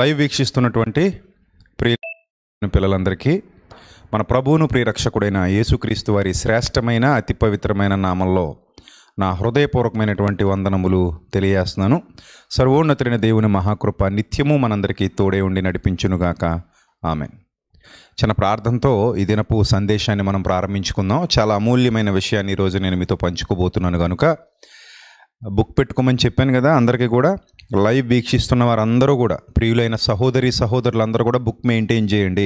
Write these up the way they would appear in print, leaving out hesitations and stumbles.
Live వీక్షిస్తున్నటువంటి ప్రియ పిల్లలందరికీ మన ప్రభువును ప్రియరక్షకుడైన యేసుక్రీస్తు వారి శ్రేష్టమైన అతి పవిత్రమైన నామంలో నా హృదయపూర్వకమైనటువంటి వందనములు తెలియజేస్తున్నాను. సర్వోన్నతులైన దేవుని మహాకృప నిత్యము మనందరికీ తోడే ఉండి నడిపించునుగాక. ఆమెన్. చిన్న ప్రార్థనతో ఈ దినపు సందేశాన్ని మనం ప్రారంభించుకుందాం. చాలా అమూల్యమైన విషయాన్ని ఈరోజు నేను మీతో పంచుకోబోతున్నాను కనుక బుక్ పెట్టుకోమని చెప్పాను కదా. అందరికీ కూడా లైవ్ వీక్షిస్తున్న వారందరూ కూడా ప్రియులైన సహోదరి సహోదరులందరూ కూడా బుక్ మెయింటైన్ చేయండి.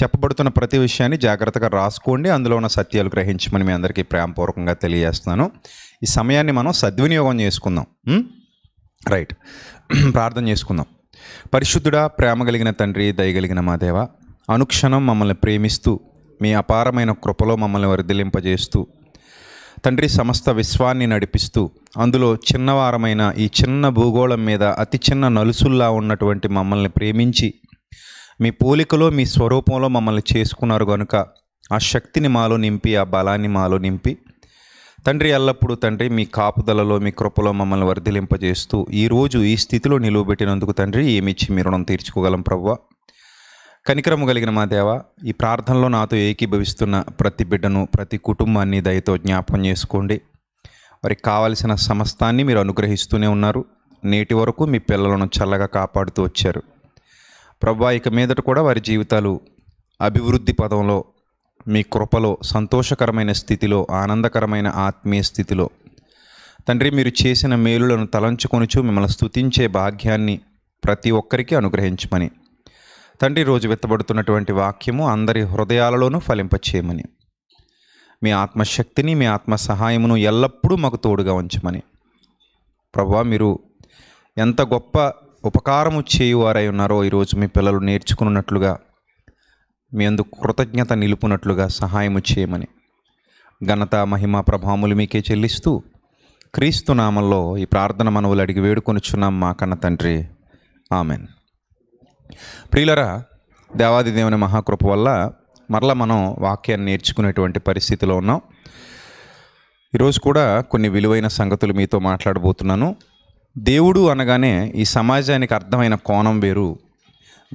చెప్పబడుతున్న ప్రతి విషయాన్ని జాగ్రత్తగా రాసుకోండి. అందులో ఉన్న సత్యాలు గ్రహించమని మీ అందరికీ ప్రేమపూర్వకంగా తెలియజేస్తున్నాను. ఈ సమయాన్ని మనం సద్వినియోగం చేసుకుందాం. రైట్, ప్రార్థన చేసుకుందాం. పరిశుద్ధుడా, ప్రేమ కలిగిన తండ్రి, దయగలిగిన మా దేవా, అనుక్షణం మమ్మల్ని ప్రేమిస్తూ మీ అపారమైన కృపలో మమ్మల్ని వర్ధిలింపజేస్తూ తండ్రి, సమస్త విశ్వాన్ని నడిపిస్తూ అందులో చిన్నవారమైన ఈ చిన్న భూగోళం మీద అతి చిన్న నలుసుల్లా ఉన్నటువంటి మమ్మల్ని ప్రేమించి మీ పోలికలో మీ స్వరూపంలో మమ్మల్ని చేసుకున్నారు కనుక ఆ శక్తిని మాలో నింపి, ఆ బలాన్ని మాలో నింపి తండ్రి, ఎల్లప్పుడూ తండ్రి మీ కాపుదలలో మీ కృపలో మమ్మల్ని వర్ధిలింపజేస్తూ ఈరోజు ఈ స్థితిలో నిలువబెట్టినందుకు తండ్రి ఏమిచ్చి మీ రుణం తీర్చుకోగలం ప్రభువా. కనికరము కలిగిన మా దేవ, ఈ ప్రార్థనలో నాతో ఏకీభవిస్తున్న ప్రతి బిడ్డను ప్రతి కుటుంబాన్ని దయతో జ్ఞాపకం చేసుకోండి. వారికి కావలసిన సమస్తాన్ని మీరు అనుగ్రహిస్తూనే ఉన్నారు. నేటి వరకు మీ పిల్లలను చల్లగా కాపాడుతూ వచ్చారు ప్రభువా. ఇక మీదట కూడా వారి జీవితాలు అభివృద్ధి పదంలో మీ కృపలో సంతోషకరమైన స్థితిలో ఆనందకరమైన ఆత్మీయ స్థితిలో తండ్రి మీరు చేసిన మేలులను తలంచుకొనుచు మిమ్మల్ని స్తుతించే భాగ్యాన్ని ప్రతి ఒక్కరికి అనుగ్రహించమని తండ్రి, రోజు వెత్తబడుతున్నటువంటి వాక్యము అందరి హృదయాలలోనూ ఫలింపచేయమని మీ ఆత్మశక్తిని మీ ఆత్మ సహాయమును ఎల్లప్పుడూ మాకు తోడుగా ఉంచమని ప్రభువా, మీరు ఎంత గొప్ప ఉపకారము చేయువారై ఉన్నారో ఈరోజు మీ పిల్లలు నేర్చుకున్నట్లుగా మీ అందుకు కృతజ్ఞత నిలుపునట్లుగా సహాయము చేయమని ఘనత మహిమ ప్రభావములు మీకే చెల్లిస్తూ క్రీస్తు నామంలో ఈ ప్రార్థన మనవులు అడిగి వేడుకొనుచున్నాం మా కన్న తండ్రి, ఆమెన్. ప్రియులరా, దేవాది దేవుని మహాకృప వల్ల మరలా మనం వాక్యాన్ని నేర్చుకునేటువంటి పరిస్థితిలో ఉన్నాం. ఈరోజు కూడా కొన్ని విలువైన సంగతులు మీతో మాట్లాడబోతున్నాను. దేవుడు అనగానే ఈ సమాజానికి అర్థమైన కోణం వేరు,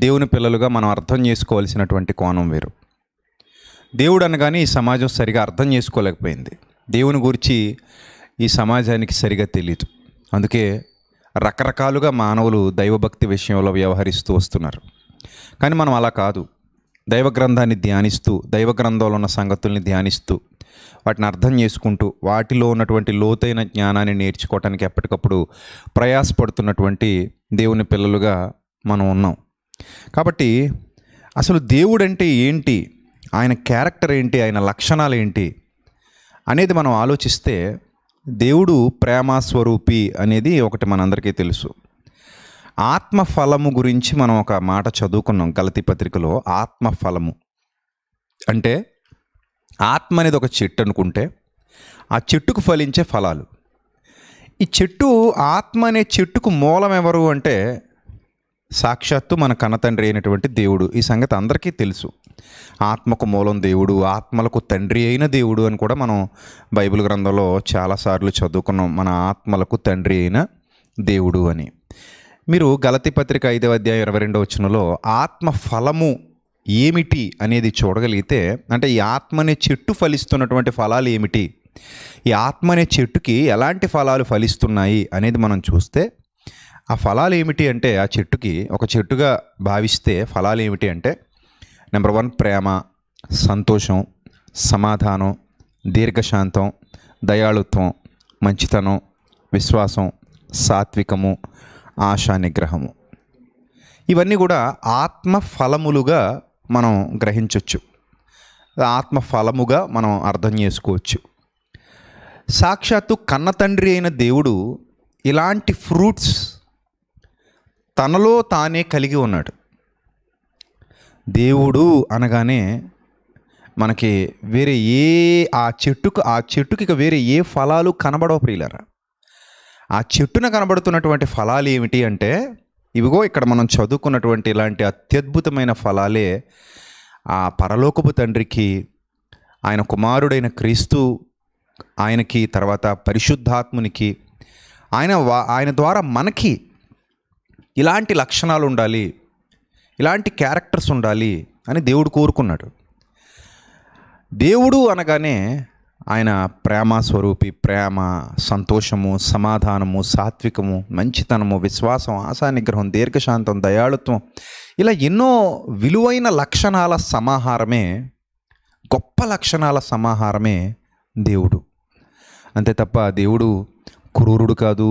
దేవుని పిల్లలుగా మనం అర్థం చేసుకోవాల్సినటువంటి కోణం వేరు. దేవుడు అనగానే ఈ సమాజం సరిగా అర్థం చేసుకోలేకపోయింది. దేవుని గురించి ఈ సమాజానికి సరిగా తెలియదు. అందుకే రకరకాలుగా మానవులు దైవభక్తి విషయంలో వ్యవహరిస్తూ వస్తున్నారు. కానీ మనం అలా కాదు. దైవ గ్రంథాన్ని ధ్యానిస్తూ, దైవ గ్రంథంలో ఉన్న సంగతుల్ని ధ్యానిస్తూ, వాటిని అర్థం చేసుకుంటూ, వాటిలో ఉన్నటువంటి లోతైన జ్ఞానాన్ని నేర్చుకోవటానికి ఎప్పటికప్పుడు ప్రయాసపడుతున్నటువంటి దేవుని పిల్లలుగా మనం ఉన్నాం. కాబట్టి అసలు దేవుడు అంటే ఏంటి, ఆయన క్యారెక్టర్ ఏంటి, ఆయన లక్షణాలు ఏంటి అనేది మనం ఆలోచిస్తే, దేవుడు ప్రేమస్వరూపి అనేది ఒకటి మనందరికీ తెలుసు. ఆత్మఫలము గురించి మనం ఒక మాట చదువుకున్నాం గలతీ పత్రికలో. ఆత్మఫలము అంటే ఆత్మ అనేది ఒక చెట్టు అనుకుంటే ఆ చెట్టుకు ఫలించే ఫలాలు. ఈ చెట్టు, ఆత్మ అనే చెట్టుకు మూలం ఎవరు అంటే సాక్షాత్తు మన కన్నతండ్రి అయినటువంటి దేవుడు. ఈ సంగతి అందరికీ తెలుసు. ఆత్మకు మూలం దేవుడు, ఆత్మలకు తండ్రి అయిన దేవుడు అని కూడా మనం బైబిల్ గ్రంథంలో చాలాసార్లు చదువుకున్నాం, మన ఆత్మలకు తండ్రి అయిన దేవుడు అని. మీరు గలతీ పత్రిక 5:22 ఆత్మ ఫలము ఏమిటి అనేది చూడగలిగితే, అంటే ఈ ఆత్మ అనే చెట్టు ఫలిస్తున్నటువంటి ఫలాలు ఏమిటి, ఈ ఆత్మ అనే చెట్టుకి ఎలాంటి ఫలాలు ఫలిస్తున్నాయి అనేది మనం చూస్తే, ఆ ఫలాలు ఏమిటి అంటే, ఆ చెట్టుకి ఒక చెట్టుగా భావిస్తే ఫలాలు ఏమిటి అంటే, నెంబర్ 1 ప్రేమ, సంతోషం, సమాధానం, దీర్ఘశాంతం, దయాళుత్వం, మంచితనం, విశ్వాసం, సాత్వికము, ఆశా నిగ్రహము. ఇవన్నీ కూడా ఆత్మ ఫలములుగా మనం గ్రహించవచ్చు, ఆత్మ ఫలముగా మనం అర్థం చేసుకోవచ్చు. సాక్షాత్తు కన్నతండ్రి అయిన దేవుడు ఇలాంటి ఫ్రూట్స్ తనలో తానే కలిగి ఉన్నాడు. దేవుడు అనగానే మనకి వేరే ఏ ఆ చెట్టుకి ఇక వేరే ఏ ఫలాలు కనబడవు ప్రియులారా. ఆ చెట్టున కనబడుతున్నటువంటి ఫలాలు ఏమిటి అంటే, ఇవిగో ఇక్కడ మనం చదువుకున్నటువంటి ఇలాంటి అత్యద్భుతమైన ఫలాలే ఆ పరలోకపు తండ్రికి, ఆయన కుమారుడైన క్రీస్తు ఆయనకి, తర్వాత పరిశుద్ధాత్మునికి, ఆయన ద్వారా మనకి ఇలాంటి లక్షణాలు ఉండాలి, ఇలాంటి క్యారెక్టర్స్ ఉండాలి అని దేవుడు కోరుకున్నాడు. దేవుడు అనగానే ఆయన ప్రేమ స్వరూపి, ప్రేమ, సంతోషము, సమాధానము, సాత్వికము, మంచితనము, విశ్వాసం, ఆశానిగ్రహం, దీర్ఘశాంతం, దయాళుత్వం, ఇలా ఎన్నో విలువైన లక్షణాల సమాహారమే, గొప్ప లక్షణాల సమాహారమే దేవుడు. అంతే తప్ప దేవుడు క్రూరుడు కాదు,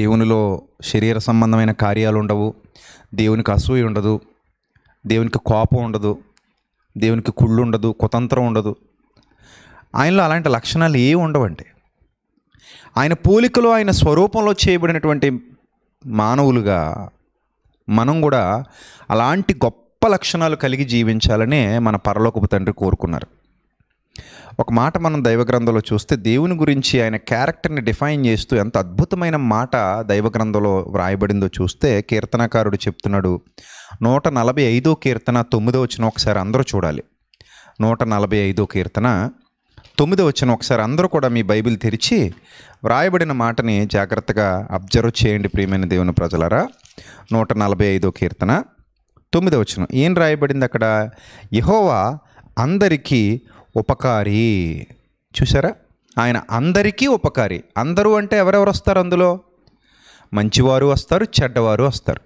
దేవునిలో శరీర సంబంధమైన కార్యాలు ఉండవు, దేవునికి అసూయ ఉండదు, దేవునికి కోపం ఉండదు, దేవునికి కుళ్ళు ఉండదు, కుతంత్రం ఉండదు. ఆయనలో అలాంటి లక్షణాలు ఏ ఉండవండి. ఆయన పోలికలో ఆయన స్వరూపంలో చేయబడినటువంటి మానవులుగా మనం కూడా అలాంటి గొప్ప లక్షణాలు కలిగి జీవించాలనే మన పరలోకపు తండ్రి కోరుకున్నారు. ఒక మాట మనం దైవగ్రంథంలో చూస్తే దేవుని గురించి ఆయన క్యారెక్టర్ని డిఫైన్ చేస్తూ ఎంత అద్భుతమైన మాట దైవగ్రంథంలో వ్రాయబడిందో చూస్తే కీర్తనకారుడు చెప్తున్నాడు. 145వ కీర్తన 9వ వచనం ఒకసారి అందరూ చూడాలి. 145వ కీర్తన 9వ వచనం ఒకసారి అందరూ కూడా మీ బైబిల్ తెరిచి వ్రాయబడిన మాటని జాగ్రత్తగా అబ్జర్వ్ చేయండి ప్రియమైన దేవుని ప్రజలారా. 145వ కీర్తన 9వ వచనం ఏం రాయబడింది అక్కడ? యెహోవా అందరికీ ఉపకారి. చూసారా, ఆయన అందరికీ ఉపకారి. అందరూ అంటే ఎవరెవరు వస్తారు? అందులో మంచివారు వస్తారు, చెడ్డవారు వస్తారు.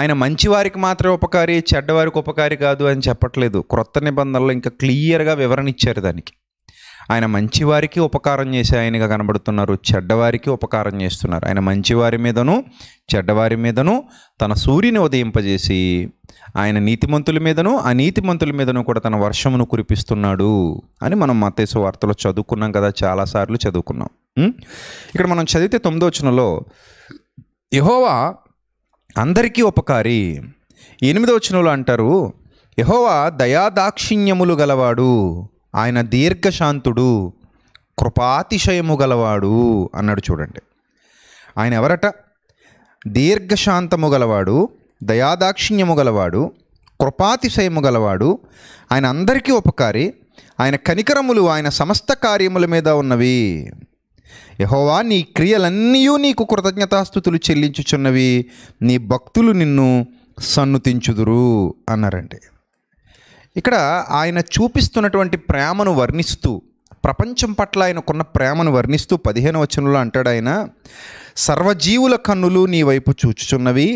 ఆయన మంచివారికి మాత్రమే ఉపకారి, చెడ్డవారికి ఉపకారి కాదు అని చెప్పట్లేదు. క్రొత్త నిబంధనలో ఇంకా క్లియర్గా వివరణ ఇచ్చారు దానికి. ఆయన మంచివారికి ఉపకారం చేసే ఆయనగా కనబడుతున్నారు, చెడ్డవారికి ఉపకారం చేస్తున్నారు. ఆయన మంచివారి మీదను చెడ్డవారి మీదను తన సూర్యుని ఉదయింపజేసి ఆయన నీతిమంతుల మీదను అనీతిమంతుల మీదను కూడా తన వర్షమును కురిపిస్తున్నాడు అని మనం మత్తయి సువార్తలో చదువుకున్నాం కదా, చాలాసార్లు చదువుకున్నాం. ఇక్కడ మనం చదివితే 9వ వచనంలో యెహోవా అందరికీ ఉపకారి. 8వ వచనంలో అంటారు, యెహోవా దయాదాక్షిణ్యములు గలవాడు, ఆయన దీర్ఘశాంతుడు, కృపాతిశయము గలవాడు అన్నాడు. చూడండి, ఆయన ఎవరట? దీర్ఘశాంతము గలవాడు, దయాదాక్షిణ్యము గలవాడు, కృపాతిశయము గలవాడు, ఆయన అందరికీ ఉపకారి, ఆయన కనికరములు ఆయన సమస్త కార్యముల మీద ఉన్నవి. యెహోవా నీ క్రియలన్నీ నీకు కృతజ్ఞతాస్తుతులు చెల్లించుచున్నవి, నీ భక్తులు నిన్ను సన్నుతించుదురు అన్నారండి. ఇక్కడ ఆయన చూపిస్తున్నటువంటి ప్రేమను వర్ణిస్తూ, ప్రపంచం పట్ల ఆయనకున్న ప్రేమను వర్ణిస్తూ 15వ వచనంలో అంటాడు ఆయన, సర్వజీవుల కన్నులు నీ వైపు చూచుచున్నవి,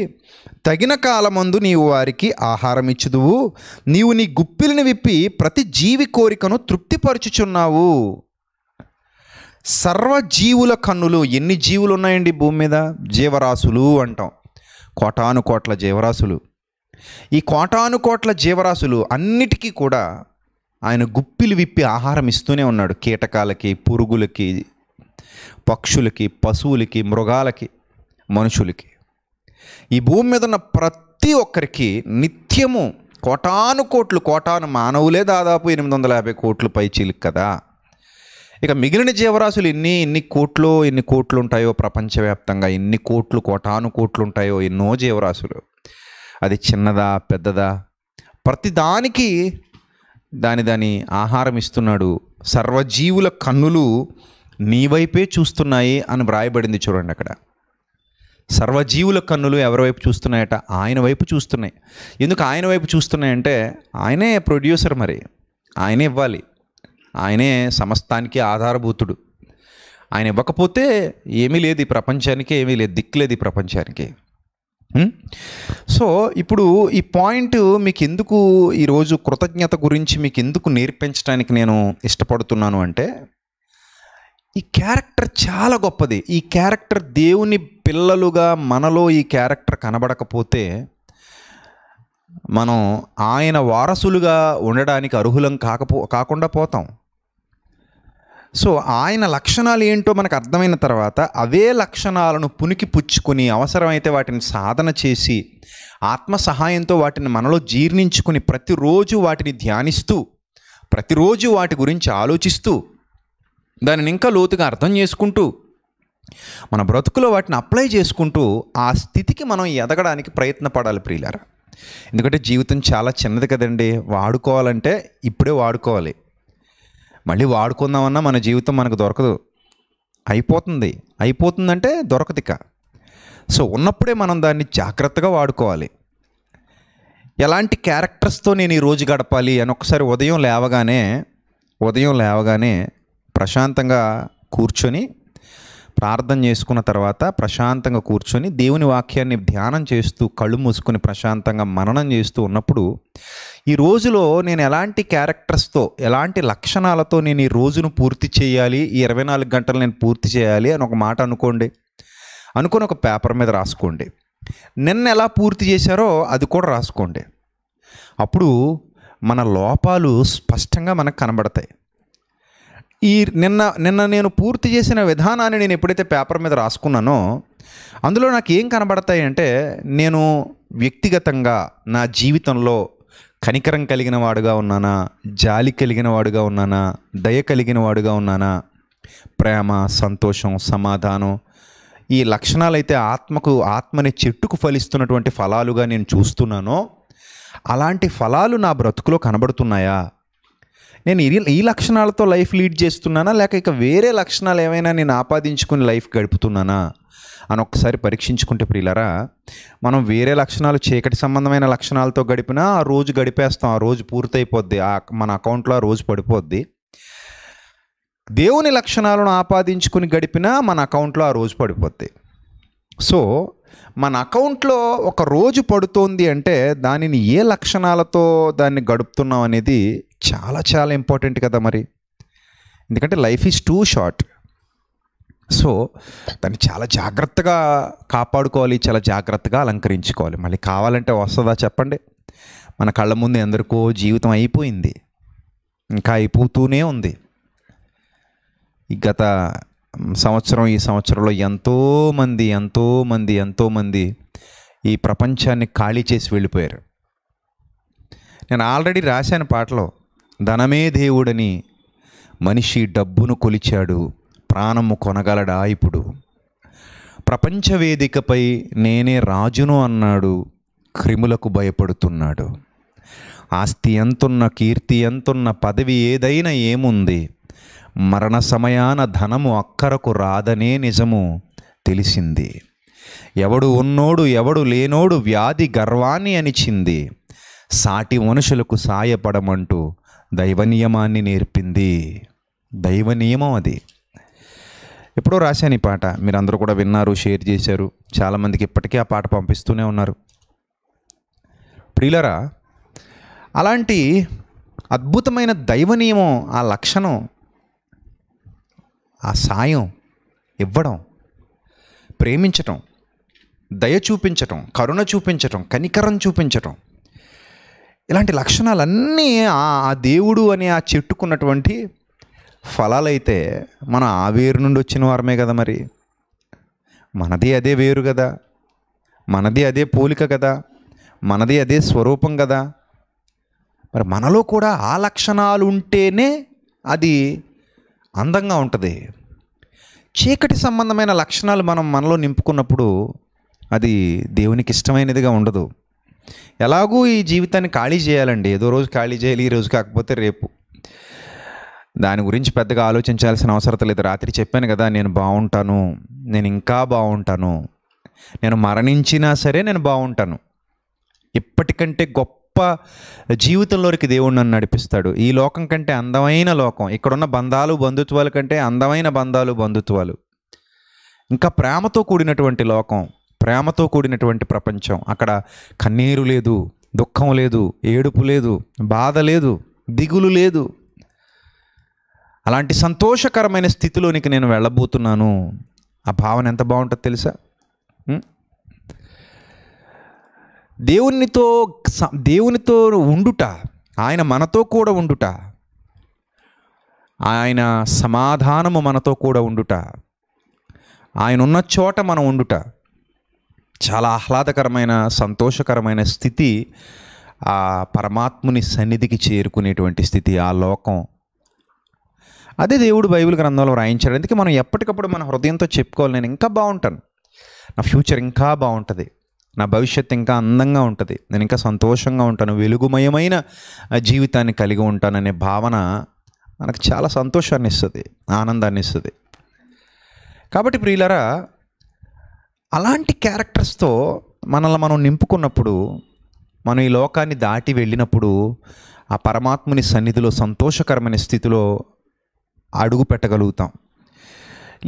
తగిన కాలమందు నీవు వారికి ఆహారం ఇచ్చుదువు, నీవు నీ గుప్పిలిని విప్పి ప్రతి జీవి కోరికను తృప్తిపరచుచున్నావు. సర్వజీవుల కన్నులు, ఎన్ని జీవులు ఉన్నాయండి భూమి మీద? జీవరాశులు అంటాం, కోటాను కోట్ల జీవరాశులు. ఈ కోటాను కోట్ల జీవరాశులు అన్నిటికీ కూడా ఆయన గుప్పిలు విప్పి ఆహారం ఇస్తూనే ఉన్నాడు. కీటకాలకి, పురుగులకి, పక్షులకి, పశువులకి, మృగాలకి, మనుషులకి, ఈ భూమి మీద ఉన్న ప్రతి ఒక్కరికి నిత్యము కోటాను కోట్లు, కోటాను మానవులే దాదాపు 850 కోట్లు పై చిలుకు కదా. ఇక మిగిలిన జీవరాశులు ఎన్ని కోట్లు ఉంటాయో, ప్రపంచవ్యాప్తంగా ఎన్ని కోట్లు, కోటాను కోట్లు ఉంటాయో, ఎన్నో జీవరాశులు. అది చిన్నదా పెద్దదా, ప్రతిదానికి దాని ఆహారం ఇస్తున్నాడు. సర్వజీవుల కన్నులు నీ వైపే చూస్తున్నాయి అని వ్రాయబడింది. చూడండి, అక్కడ సర్వజీవుల కన్నులు ఎవరి వైపు చూస్తున్నాయట? ఆయన వైపు చూస్తున్నాయి. ఎందుకు ఆయన వైపు చూస్తున్నాయంటే ఆయనే ప్రొడ్యూసర్, మరి ఆయనే ఇవ్వాలి, ఆయనే సమస్తానికి ఆధారభూతుడు. ఆయన ఇవ్వకపోతే ఏమీ లేదు, ఈ ప్రపంచానికి ఏమీ లేదు, దిక్కులేదు ఈ ప్రపంచానికి. సో ఇప్పుడు ఈ పాయింట్ మీకు ఎందుకు ఈరోజు కృతజ్ఞత గురించి మీకు ఎందుకు నేర్పించడానికి నేను ఇష్టపడుతున్నాను అంటే, ఈ క్యారెక్టర్ చాలా గొప్పది. ఈ క్యారెక్టర్ దేవుని పిల్లలుగా మనలో ఈ క్యారెక్టర్ కనబడకపోతే మనం ఆయన వారసులుగా ఉండడానికి అర్హులం కాకుండా పోతాం. సో ఆయన లక్షణాలు ఏంటో మనకు అర్థమైన తర్వాత అవే లక్షణాలను పునికి పుచ్చుకొని, అవసరమైతే వాటిని సాధన చేసి, ఆత్మ సహాయంతో వాటిని మనలో జీర్ణించుకుని, ప్రతిరోజు వాటిని ధ్యానిస్తూ, ప్రతిరోజు వాటి గురించి ఆలోచిస్తూ, దానిని ఇంకా లోతుగా అర్థం చేసుకుంటూ, మన బ్రతుకులో వాటిని అప్లై చేసుకుంటూ ఆ స్థితికి మనం ఎదగడానికి ప్రయత్నపడాలి ప్రియులారా. ఎందుకంటే జీవితం చాలా చిన్నది కదండి, వాడుకోవాలంటే ఇప్పుడే వాడుకోవాలి. మళ్ళీ వాడుకుందామన్నా మన జీవితం మనకు దొరకదు, అయిపోతుందంటే దొరకదిక. సో ఉన్నప్పుడే మనం దాన్ని జాగ్రత్తగా వాడుకోవాలి. ఎలాంటి క్యారెక్టర్స్తో నేను ఈ రోజు గడపాలి అని ఒకసారి ఉదయం లేవగానే ప్రశాంతంగా కూర్చొని ప్రార్థన చేసుకున్న తర్వాత ప్రశాంతంగా కూర్చొని దేవుని వాక్యాన్ని ధ్యానం చేస్తూ కళ్ళు మూసుకొని ప్రశాంతంగా మననం చేస్తూ ఉన్నప్పుడు ఈ రోజులో నేను ఎలాంటి క్యారెక్టర్స్తో ఎలాంటి లక్షణాలతో నేను ఈ రోజును పూర్తి చేయాలి, ఈ 24 గంటలు నేను పూర్తి చేయాలి అని ఒక మాట అనుకోండి. అనుకుని ఒక పేపర్ మీద రాసుకోండి. నిన్న ఎలా పూర్తి చేశారో అది కూడా రాసుకోండి. అప్పుడు మన లోపాలు స్పష్టంగా మనకు కనబడతాయి. ఈ నిన్న నేను పూర్తి చేసిన విధానాన్ని నేను ఎప్పుడైతే పేపర్ మీద రాసుకున్నానో అందులో నాకు ఏం కనబడతాయి అంటే, నేను వ్యక్తిగతంగా నా జీవితంలో కనికరం కలిగిన వాడుగా ఉన్నానా, జాలి కలిగిన వాడుగా ఉన్నానా, దయ కలిగిన వాడుగా ఉన్నానా, ప్రేమ, సంతోషం, సమాధానం, ఈ లక్షణాలైతే ఆత్మని చెట్టుకు ఫలిస్తున్నటువంటి ఫలాలుగా నేను చూస్తున్నానో అలాంటి ఫలాలు నా బ్రతుకులో కనబడుతున్నాయా, నేను ఈ లక్షణాలతో లైఫ్ లీడ్ చేస్తున్నానా లేక ఇక వేరే లక్షణాలు ఏమైనా నేను ఆపాదించుకుని లైఫ్ గడుపుతున్నానా అని ఒకసారి పరీక్షించుకుంటే ప్రియులారా, మనం వేరే లక్షణాలు చీకటి సంబంధమైన లక్షణాలతో గడిపినా ఆ రోజు గడిపేస్తాం, ఆ రోజు పూర్తయిపోద్ది, మన అకౌంట్లో ఆ రోజు పడిపోద్ది. దేవుని లక్షణాలను ఆపాదించుకుని గడిపినా మన అకౌంట్లో ఆ రోజు పడిపోద్ది. సో మన అకౌంట్లో ఒక రోజు పడుతోంది అంటే దానిని ఏ లక్షణాలతో దాన్ని గడుపుతున్నాం అనేది చాలా చాలా ఇంపార్టెంట్ కదా మరి. ఎందుకంటే life is too short. So దాన్ని చాలా జాగ్రత్తగా కాపాడుకోవాలి, చాలా జాగ్రత్తగా అలంకరించుకోవాలి. మళ్ళీ కావాలంటే వస్తుందా చెప్పండి? మన కళ్ళ ముందు ఎందరికో జీవితం అయిపోయింది, ఇంకా అయిపోతూనే ఉంది. ఈ గత సంవత్సరం ఈ సంవత్సరంలో ఎంతోమంది ఈ ప్రపంచాన్ని ఖాళీ చేసి వెళ్ళిపోయారు. నేను ఆల్రెడీ రాశాను పాటలో, ధనమే దేవుడని మనిషి డబ్బును కొలిచాడు, ప్రాణము కొనగలడా ఇప్పుడు, ప్రపంచవేదికపై నేనే రాజును అన్నాడు, క్రిములకు భయపడుతున్నాడు, ఆస్తి ఎంతున్న, కీర్తి ఎంతున్న, పదవి ఏదైనా ఏముంది, మరణ సమయాన ధనము అక్కరకు రాదనే నిజము తెలిసింది, ఎవడు ఉన్నోడు ఎవడు లేనోడు వ్యాధి గర్వాన్ని అణిచింది, సాటి మనుషులకు సాయపడమంటూ దైవ నియమాన్ని నేర్పింది. దైవ నియమం అది. ఎప్పుడో రాశాను ఈ పాట, మీరందరూ కూడా విన్నారు, షేర్ చేశారు, చాలామందికి ఇప్పటికీ ఆ పాట పంపిస్తూనే ఉన్నారు. ప్రియులరా, అలాంటి అద్భుతమైన దైవ నియమం, ఆ లక్షణం, ఆ సాయం ఇవ్వడం, ప్రేమించటం, దయ చూపించటం, కరుణ చూపించటం, కనికరం చూపించటం, ఇలాంటి లక్షణాలన్నీ ఆ దేవుడు అనే ఆ చెట్టుకున్నటువంటి ఫలాలైతే మన ఆ వేరు నుండి వచ్చిన వారమే కదా మరి. మనది అదే వేరు కదా, మనది అదే పోలిక కదా, మనది అదే స్వరూపం కదా. మరి మనలో కూడా ఆ లక్షణాలు ఉంటేనే అది అందంగా ఉంటుంది. చీకటి సంబంధమైన లక్షణాలు మనం మనలో నింపుకున్నప్పుడు అది దేవునికి ఇష్టమైనదిగా ఉండదు. ఎలాగూ ఈ జీవితాన్ని ఖాళీ చేయాలండి, ఏదో రోజు ఖాళీ చేయాలి, ఈ రోజు కాకపోతే రేపు. దాని గురించి పెద్దగా ఆలోచించాల్సిన అవసరం లేదు. రాత్రి చెప్పాను కదా, నేను బాగుంటాను, నేను ఇంకా బాగుంటాను, నేను మరణించినా సరే నేను బాగుంటాను, ఇప్పటికంటే గొప్ప జీవితంలోకి దేవుడు నన్ను నడిపిస్తాడు, ఈ లోకం కంటే అందమైన లోకం, ఇక్కడున్న బంధాలు బంధుత్వాల కంటే అందమైన బంధాలు బంధుత్వాలు, ఇంకా ప్రేమతో కూడినటువంటి లోకం, ప్రేమతో కూడినటువంటి ప్రపంచం, అక్కడ కన్నీరు లేదు, దుఃఖం లేదు, ఏడుపు లేదు, బాధ లేదు, దిగులు లేదు, అలాంటి సంతోషకరమైన స్థితిలోనికి నేను వెళ్ళబోతున్నాను. ఆ భావన ఎంత బాగుంటుందో తెలుసా? దేవునితో ఉండుట, ఆయన మనతో కూడా ఉండుట, ఆయన సమాధానము మనతో కూడా ఉండుట, ఆయన ఉన్న చోట మనం ఉండుట, చాలా ఆహ్లాదకరమైన సంతోషకరమైన స్థితి, ఆ పరమాత్ముని సన్నిధికి చేరుకునేటువంటి స్థితి, ఆ లోకం. అదే దేవుడు బైబిల్ గ్రంథంలో రాయించాడు. అందుకే మనం ఎప్పటికప్పుడు మన హృదయంతో చెప్పుకోవాలి, నేను ఇంకా బాగుంటాను, నా ఫ్యూచర్ ఇంకా బాగుంటుంది, నా భవిష్యత్తు ఇంకా అందంగా ఉంటుంది, నేను ఇంకా సంతోషంగా ఉంటాను, వెలుగుమయమైన జీవితాన్ని కలిగి ఉంటాననే భావన మనకు చాలా సంతోషాన్ని ఇస్తుంది, ఆనందాన్ని ఇస్తుంది. కాబట్టి ప్రియులారా, అలాంటి క్యారెక్టర్స్తో మనల్ని మనం నింపుకున్నప్పుడు, మనం ఈ లోకాన్ని దాటి వెళ్ళినప్పుడు ఆ పరమాత్ముని సన్నిధిలో సంతోషకరమైన స్థితిలో అడుగు పెట్టగలుగుతాం.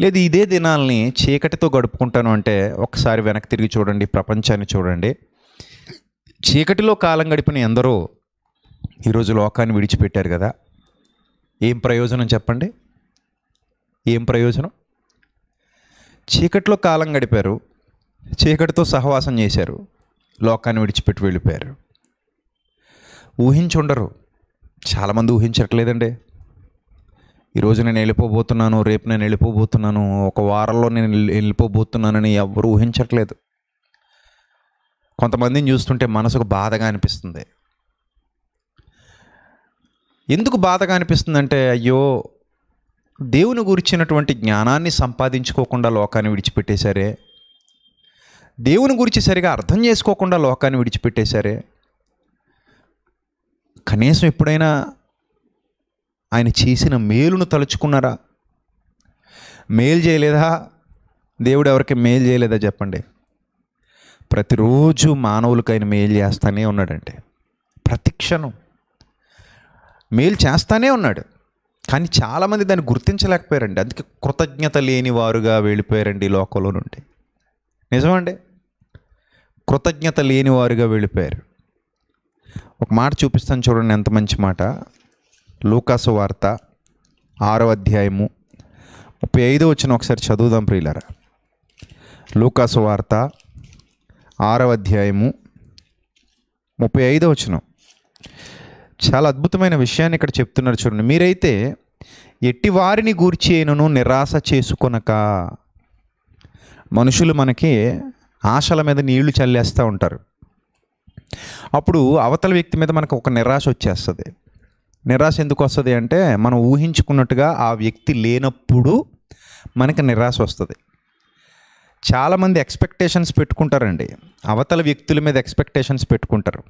లేదు ఇదే దినాల్ని చీకటితో గడుపుకుంటాను అంటే ఒకసారి వెనక్కి తిరిగి చూడండి, ప్రపంచాన్ని చూడండి. చీకటిలో కాలం గడిపిన ఎందరో ఈరోజు లోకాన్ని విడిచిపెట్టారు కదా. ఏం ప్రయోజనం చెప్పండి, ఏం ప్రయోజనం? చీకటిలో కాలం గడిపారు, చీకటితో సహవాసం చేశారు, లోకాన్ని విడిచిపెట్టి వెళ్ళిపోయారు. ఊహించుండరు, చాలామంది ఊహించట్లేదండి. ఈరోజు నేను వెళ్ళిపోబోతున్నాను, రేపు నేను వెళ్ళిపోబోతున్నాను, ఒక వారంలో నేను వెళ్ళిపోబోతున్నానని ఎవరు ఊహించట్లేదు. కొంతమందిని చూస్తుంటే మనసుకు బాధగా అనిపిస్తుంది. ఎందుకు బాధగా అనిపిస్తుందంటే, అయ్యో దేవుని గురించినటువంటి జ్ఞానాన్ని సంపాదించుకోకుండా లోకాన్ని విడిచిపెట్టేశారే, దేవుని గురించి సరిగా అర్థం చేసుకోకుండా లోకాన్ని విడిచిపెట్టేశారే. కనీసం ఎప్పుడైనా ఆయన చేసిన మేలును తలుచుకున్నారా? మేలు చేయలేదా? దేవుడు ఎవరికి మేలు చేయలేదా చెప్పండి? ప్రతిరోజు మానవులకు ఆయన మేలు చేస్తానే ఉన్నాడంటే, ప్రతి క్షణం మేలు చేస్తానే ఉన్నాడు. కానీ చాలామంది దాన్ని గుర్తించలేకపోయారండి, అందుకే కృతజ్ఞత లేని వారుగా వెళ్ళిపోయారండి లోకంలో నుండి. నిజమండి, కృతజ్ఞత లేని వారుగా వెళ్ళిపోయారు. ఒక మాట చూపిస్తాను చూడండి, ఎంత మంచి మాట. లూకాసు వార్త 6వ అధ్యాయము 35వ వచనం ఒకసారి చదువుదాం ప్రియులారా. లూకాసు వార్త 6వ అధ్యాయము 35వ వచనం. చాలా అద్భుతమైన విషయాన్ని ఇక్కడ చెప్తున్నారు చూడండి. మీరైతే ఎట్టి వారిని గూర్చి అయినను నిరాశ చేసుకొనక. మనుషులు మనకి ఆశల మీద నీళ్లు చల్లేస్తూ ఉంటారు. అప్పుడు అవతల వ్యక్తి మీద మనకు ఒక నిరాశ వచ్చేస్తుంది. నిరాశ ఎందుకు వస్తుంది అంటే, మనం ఊహించుకున్నట్టుగా ఆ వ్యక్తి లేనప్పుడు మనకు నిరాశ వస్తుంది. చాలామంది ఎక్స్పెక్టేషన్స్ పెట్టుకుంటారండి, అవతల వ్యక్తుల మీద ఎక్స్పెక్టేషన్స్ పెట్టుకుంటారు.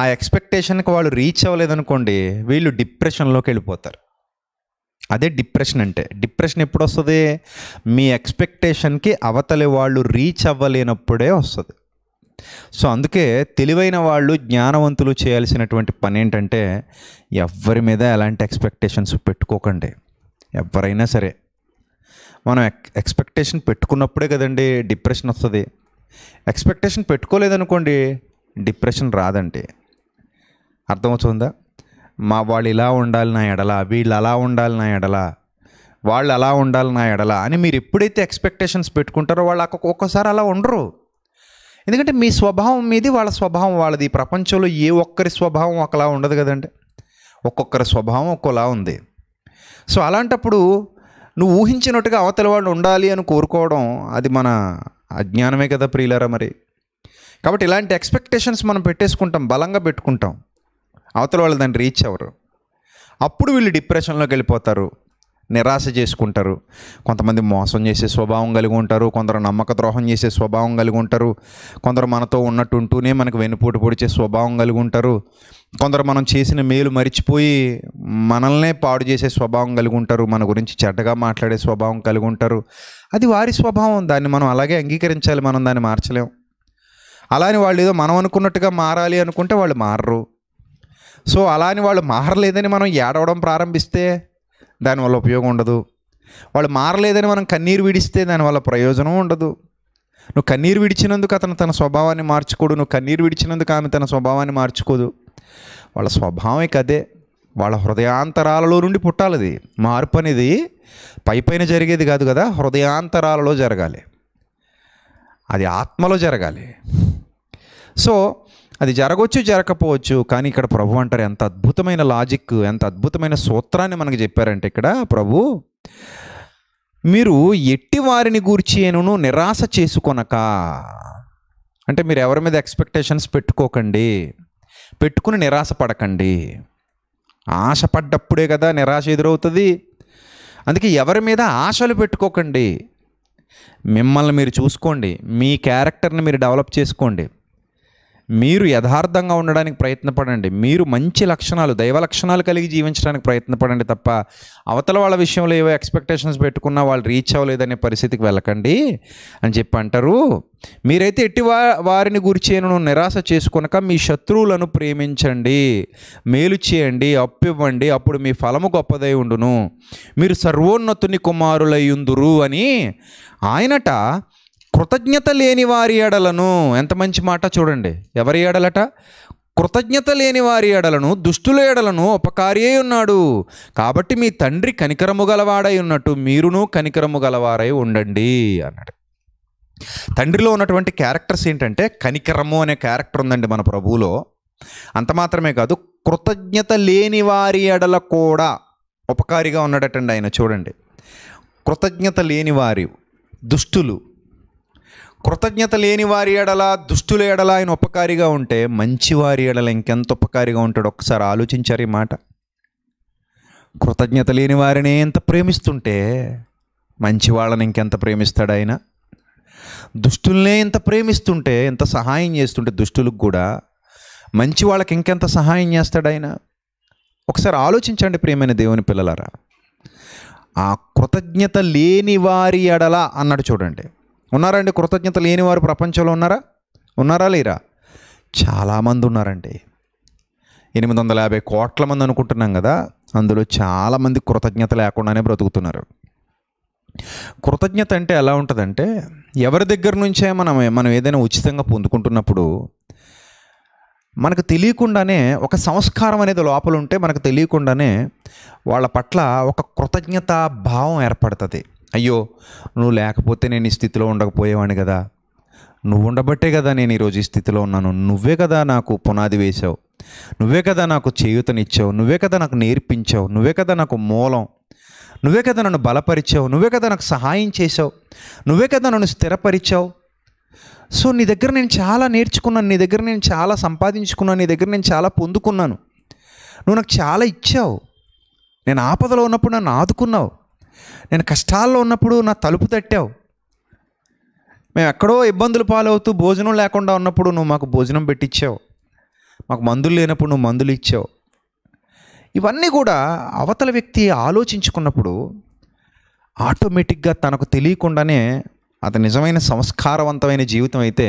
ఆ ఎక్స్పెక్టేషన్కి వాళ్ళు రీచ్ అవ్వలేదనుకోండి, వీళ్ళు డిప్రెషన్లోకి వెళ్ళిపోతారు. అదే డిప్రెషన్ అంటే. డిప్రెషన్ ఎప్పుడు వస్తుంది? మీ ఎక్స్పెక్టేషన్కి అవతలి వాళ్ళు రీచ్ అవ్వలేనప్పుడే వస్తుంది. సో అందుకే తెలివైన వాళ్ళు, జ్ఞానవంతులు చేయాల్సినటువంటి పని ఏంటంటే, ఎవరి మీద ఎలాంటి ఎక్స్పెక్టేషన్స్ పెట్టుకోకండి. ఎవరైనా సరే మనం ఎక్స్పెక్టేషన్ పెట్టుకున్నప్పుడే కదండి డిప్రెషన్ వస్తుంది. ఎక్స్పెక్టేషన్ పెట్టుకోలేదనుకోండి డిప్రెషన్ రాదండి. అర్థమవుతుందా? వాళ్ళు ఇలా ఉండాలి నా ఎడల, వీళ్ళు అలా ఉండాలి నా ఎడల, వాళ్ళు అలా ఉండాలి నా ఎడల అని మీరు ఎప్పుడైతే ఎక్స్పెక్టేషన్స్ పెట్టుకుంటారో వాళ్ళు ఒక్కొక్కసారి అలా ఉండరు. ఎందుకంటే మీ స్వభావం మీది, వాళ్ళ స్వభావం వాళ్ళది. ప్రపంచంలో ఏ ఒక్కరి స్వభావం ఒకలా ఉండదు కదండి, ఒక్కొక్కరి స్వభావం ఒక్కోలా ఉంది. సో అలాంటప్పుడు నువ్వు ఊహించినట్టుగా అవతల వాళ్ళు ఉండాలి అని కోరుకోవడం, అది మన అజ్ఞానమే కదా ప్రియులారా మరి. కాబట్టి ఇలాంటి ఎక్స్పెక్టేషన్స్ మనం పెట్టేసుకుంటాం, బలంగా పెట్టుకుంటాం. అవతల వాళ్ళు దాన్ని రీచ్ అవ్వరు. అప్పుడు వీళ్ళు డిప్రెషన్లోకి వెళ్ళిపోతారు, నిరాశ చేసుకుంటారు. కొంతమంది మోసం చేసే స్వభావం కలిగి ఉంటారు, కొందరు నమ్మక ద్రోహం చేసే స్వభావం కలిగి ఉంటారు, కొందరు మనతో ఉన్నట్టు ఉంటూనే మనకు వెన్నుపోటు పొడిచే స్వభావం కలిగి ఉంటారు, కొందరు మనం చేసిన మేలు మరిచిపోయి మనల్నే పాడు చేసే స్వభావం కలిగి ఉంటారు, మన గురించి చెడ్డగా మాట్లాడే స్వభావం కలిగి ఉంటారు. అది వారి స్వభావం, దాన్ని మనం అలాగే అంగీకరించాలి, మనం దాన్ని మార్చలేం. అలానే వాళ్ళు ఏదో మనం అనుకున్నట్టుగా మారాలి అనుకుంటే వాళ్ళు మారరు. సో అలానే వాళ్ళు మారలేదని మనం ఏడవడం ప్రారంభిస్తే దానివల్ల ఉపయోగం ఉండదు. వాళ్ళు మారలేదని మనం కన్నీరు విడిస్తే దానివల్ల ప్రయోజనం ఉండదు. నువ్వు కన్నీరు విడిచినందుకు అతను తన స్వభావాన్ని మార్చుకోడు, నువ్వు కన్నీరు విడిచినందుకు ఆమె తన స్వభావాన్ని మార్చుకోదు. వాళ్ళ స్వభావమే కదే, వాళ్ళ హృదయాంతరాలలో నుండి పుట్టాలది. మార్పు అనేది పైపైన జరిగేది కాదు కదా, హృదయాంతరాలలో జరగాలి, అది ఆత్మలో జరగాలి. సో అది జరగవచ్చు, జరగకపోవచ్చు. కానీ ఇక్కడ ప్రభు అంటారు, ఎంత అద్భుతమైన లాజిక్, ఎంత అద్భుతమైన సూత్రాన్ని మనకు చెప్పారంటే ఇక్కడ ప్రభు, మీరు ఎట్టి వారిని గూర్చి ఏనును నిరాశ చేసుకొనక. అంటే మీరు ఎవరి మీద ఎక్స్పెక్టేషన్స్ పెట్టుకోకండి, పెట్టుకుని నిరాశ పడకండి. ఆశపడ్డప్పుడే కదా నిరాశ ఎదురవుతుంది. అందుకే ఎవరి మీద ఆశలు పెట్టుకోకండి. మిమ్మల్ని మీరు చూసుకోండి, మీ క్యారెక్టర్ని మీరు డెవలప్ చేసుకోండి. మీరు యథార్థంగా ఉండడానికి ప్రయత్నపడండి. మీరు మంచి లక్షణాలు, దైవ లక్షణాలు కలిగి జీవించడానికి ప్రయత్నపడండి తప్ప అవతల వాళ్ళ విషయంలో ఏవో ఎక్స్పెక్టేషన్స్ పెట్టుకున్నా వాళ్ళు రీచ్ అవ్వలేదనే పరిస్థితికి వెళ్ళకండి అని చెప్పి అంటారు. మీరైతే ఎట్టి వారిని గురిచేను నిరాశ చేసుకొనక మీ శత్రువులను ప్రేమించండి, మేలు చేయండి, అప్పివ్వండి, అప్పుడు మీ ఫలము గొప్పదై ఉండును, మీరు సర్వోన్నతుని కుమారులయ్యుందురు అని ఆయనట కృతజ్ఞత లేని వారి ఎడలను, ఎంత మంచి మాట చూడండి, ఎవరి ఎడలట, కృతజ్ఞత లేని వారి ఎడలను, దుష్టుల ఎడలను ఉపకారియై ఉన్నాడు. కాబట్టి మీ తండ్రి కనికరము గలవాడై ఉన్నట్టు మీరును కనికరము గలవారై ఉండండి అన్నాడు. తండ్రిలో ఉన్నటువంటి క్యారెక్టర్స్ ఏంటంటే కనికరము అనే క్యారెక్టర్ ఉందండి మన ప్రభువులో. అంత మాత్రమే కాదు, కృతజ్ఞత లేని వారి ఎడల కూడా ఉపకారిగా ఉన్నాడటండి ఆయన. చూడండి, కృతజ్ఞత లేని వారి, దుష్టులు, కృతజ్ఞత లేని వారి ఎడల, దుష్టుల ఎడల ఆయన ఉపకారిగా ఉంటే మంచివారి ఎడల ఇంకెంత ఉపకారిగా ఉంటాడు. ఒకసారి ఆలోచించారు ఈ మాట. కృతజ్ఞత లేని వారిని ఎంత ప్రేమిస్తుంటే మంచి వాళ్ళని ఇంకెంత ప్రేమిస్తాడు ఆయన. దుష్టుల్నే ఎంత ప్రేమిస్తుంటే, ఎంత సహాయం చేస్తుంటే దుష్టులకు కూడా, మంచి వాళ్ళకి ఇంకెంత సహాయం చేస్తాడు ఆయన. ఒకసారి ఆలోచించండి ప్రియమైన దేవుని పిల్లలారా. ఆ కృతజ్ఞత లేని వారి ఎడల అన్నాడు చూడండి. ఉన్నారండి కృతజ్ఞత లేని వారు ప్రపంచంలో? ఉన్నారా లేరా? చాలామంది ఉన్నారండి. 850 కోట్ల మంది అనుకుంటున్నాం కదా, అందులో చాలామంది కృతజ్ఞత లేకుండానే బ్రతుకుతున్నారు. కృతజ్ఞత అంటే ఎలా ఉంటుందంటే, ఎవరి దగ్గర నుంచే మనం ఏదైనా ఉచితంగా పొందుకుంటున్నప్పుడు మనకు తెలియకుండానే ఒక సంస్కారం అనేది లోపల ఉంటే మనకు తెలియకుండానే వాళ్ళ పట్ల ఒక కృతజ్ఞత భావం ఏర్పడుతుంది. అయ్యో, నువ్వు లేకపోతే నేను ఈ స్థితిలో ఉండకపోయేవాడిని కదా, నువ్వు ఉండబట్టే కదా నేను ఈరోజు ఈ స్థితిలో ఉన్నాను, నువ్వే కదా నాకు పునాది వేశావు, నువ్వే కదా నాకు చేయూతనిచ్చావు, నువ్వే కదా నాకు నేర్పించావు, నువ్వే కదా నాకు మూలం, నువ్వే కదా నన్ను బలపరిచావు, నువ్వే కదా నాకు సహాయం చేసావు, నువ్వే కదా నన్ను స్థిరపరిచావు. సో నీ దగ్గర నేను చాలా నేర్చుకున్నాను, నీ దగ్గర నేను చాలా సంపాదించుకున్నాను, నీ దగ్గర నేను చాలా పొందుకున్నాను, నువ్వు నాకు చాలా ఇచ్చావు, నేను ఆపదలో ఉన్నప్పుడు నన్ను ఆదుకున్నావు, నేను కష్టాల్లో ఉన్నప్పుడు నా తలుపు తట్టావు, మేము ఎక్కడో ఇబ్బందులు పాలవుతూ భోజనం లేకుండా ఉన్నప్పుడు నువ్వు మాకు భోజనం పెట్టించావు, మాకు మందులు లేనప్పుడు నువ్వు మందులు ఇచ్చావు. ఇవన్నీ కూడా అవతల వ్యక్తి ఆలోచించుకున్నప్పుడు ఆటోమేటిక్గా తనకు తెలియకుండానే అతని నిజమైన సంస్కారవంతమైన జీవితం అయితే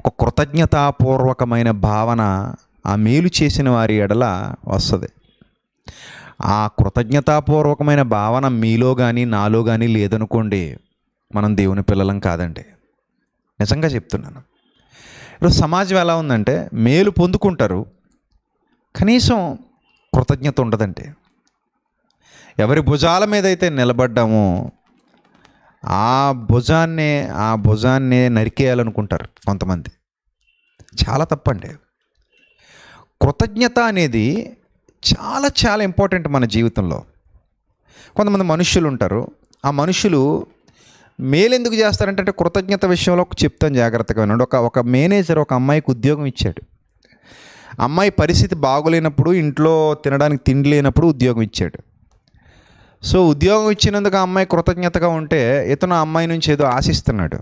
ఒక కృతజ్ఞతాపూర్వకమైన భావన ఆ మేలు చేసిన వారి ఎడల వస్తుంది. ఆ కృతజ్ఞతాపూర్వకమైన భావన మీలో కానీ నాలో కానీ లేదనుకోండి, మనం దేవుని పిల్లలం కాదండి. నిజంగా చెప్తున్నాను. ఈరోజు సమాజం ఎలా ఉందంటే, మేలు పొందుకుంటారు, కనీసం కృతజ్ఞత ఉండదండి. ఎవరి భుజాల మీద అయితే నిలబడ్డామో ఆ భుజాన్నే నరికేయాలనుకుంటారు కొంతమంది. చాలా తప్పండి. కృతజ్ఞత అనేది చాలా చాలా ఇంపార్టెంట్ మన జీవితంలో. కొంతమంది మనుషులు ఉంటారు, ఆ మనుషులు మేలెందుకు చేస్తారంటే, కృతజ్ఞత విషయంలో చెప్తాను జాగ్రత్తగా వినండి. ఒక మేనేజర్ ఒక అమ్మాయికి ఉద్యోగం ఇచ్చాడు. అమ్మాయి పరిస్థితి బాగోలేనప్పుడు, ఇంట్లో తినడానికి తిండి లేనప్పుడు ఉద్యోగం ఇచ్చాడు. సో ఉద్యోగం ఇచ్చినందుకు ఆ అమ్మాయి కృతజ్ఞతగా ఉంటే, ఇతను ఆ అమ్మాయి నుంచి ఏదో ఆశిస్తున్నాడు,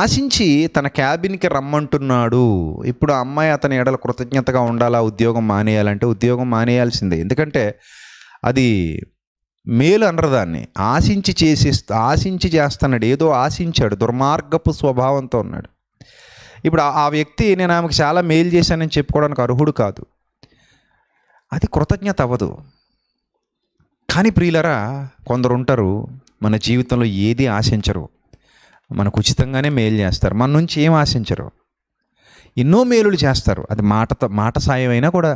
ఆశించి తన క్యాబిన్కి రమ్మంటున్నాడు. ఇప్పుడు ఆ అమ్మాయి అతని ఎడల కృతజ్ఞతగా ఉండాలా? ఉద్యోగం మానేయాలంటే ఉద్యోగం మానేయాల్సిందే. ఎందుకంటే అది మేలు అనరు దాన్ని, ఆశించి చేస్తున్నాడు, ఏదో ఆశించాడు, దుర్మార్గపు స్వభావంతో ఉన్నాడు. ఇప్పుడు ఆ వ్యక్తి నేను ఆమెకు చాలా మేలు చేశానని చెప్పుకోవడానికి అర్హుడు కాదు, అది కృతజ్ఞత అవ్వదు. కానీ ప్రియులరా, కొందరు ఉంటారు మన జీవితంలో ఏది ఆశించరు, మనకు ఉచితంగానే మేలు చేస్తారు, మన నుంచి ఏం ఆశించరు, ఎన్నో మేలులు చేస్తారు. అది మాట సాయం అయినా కూడా,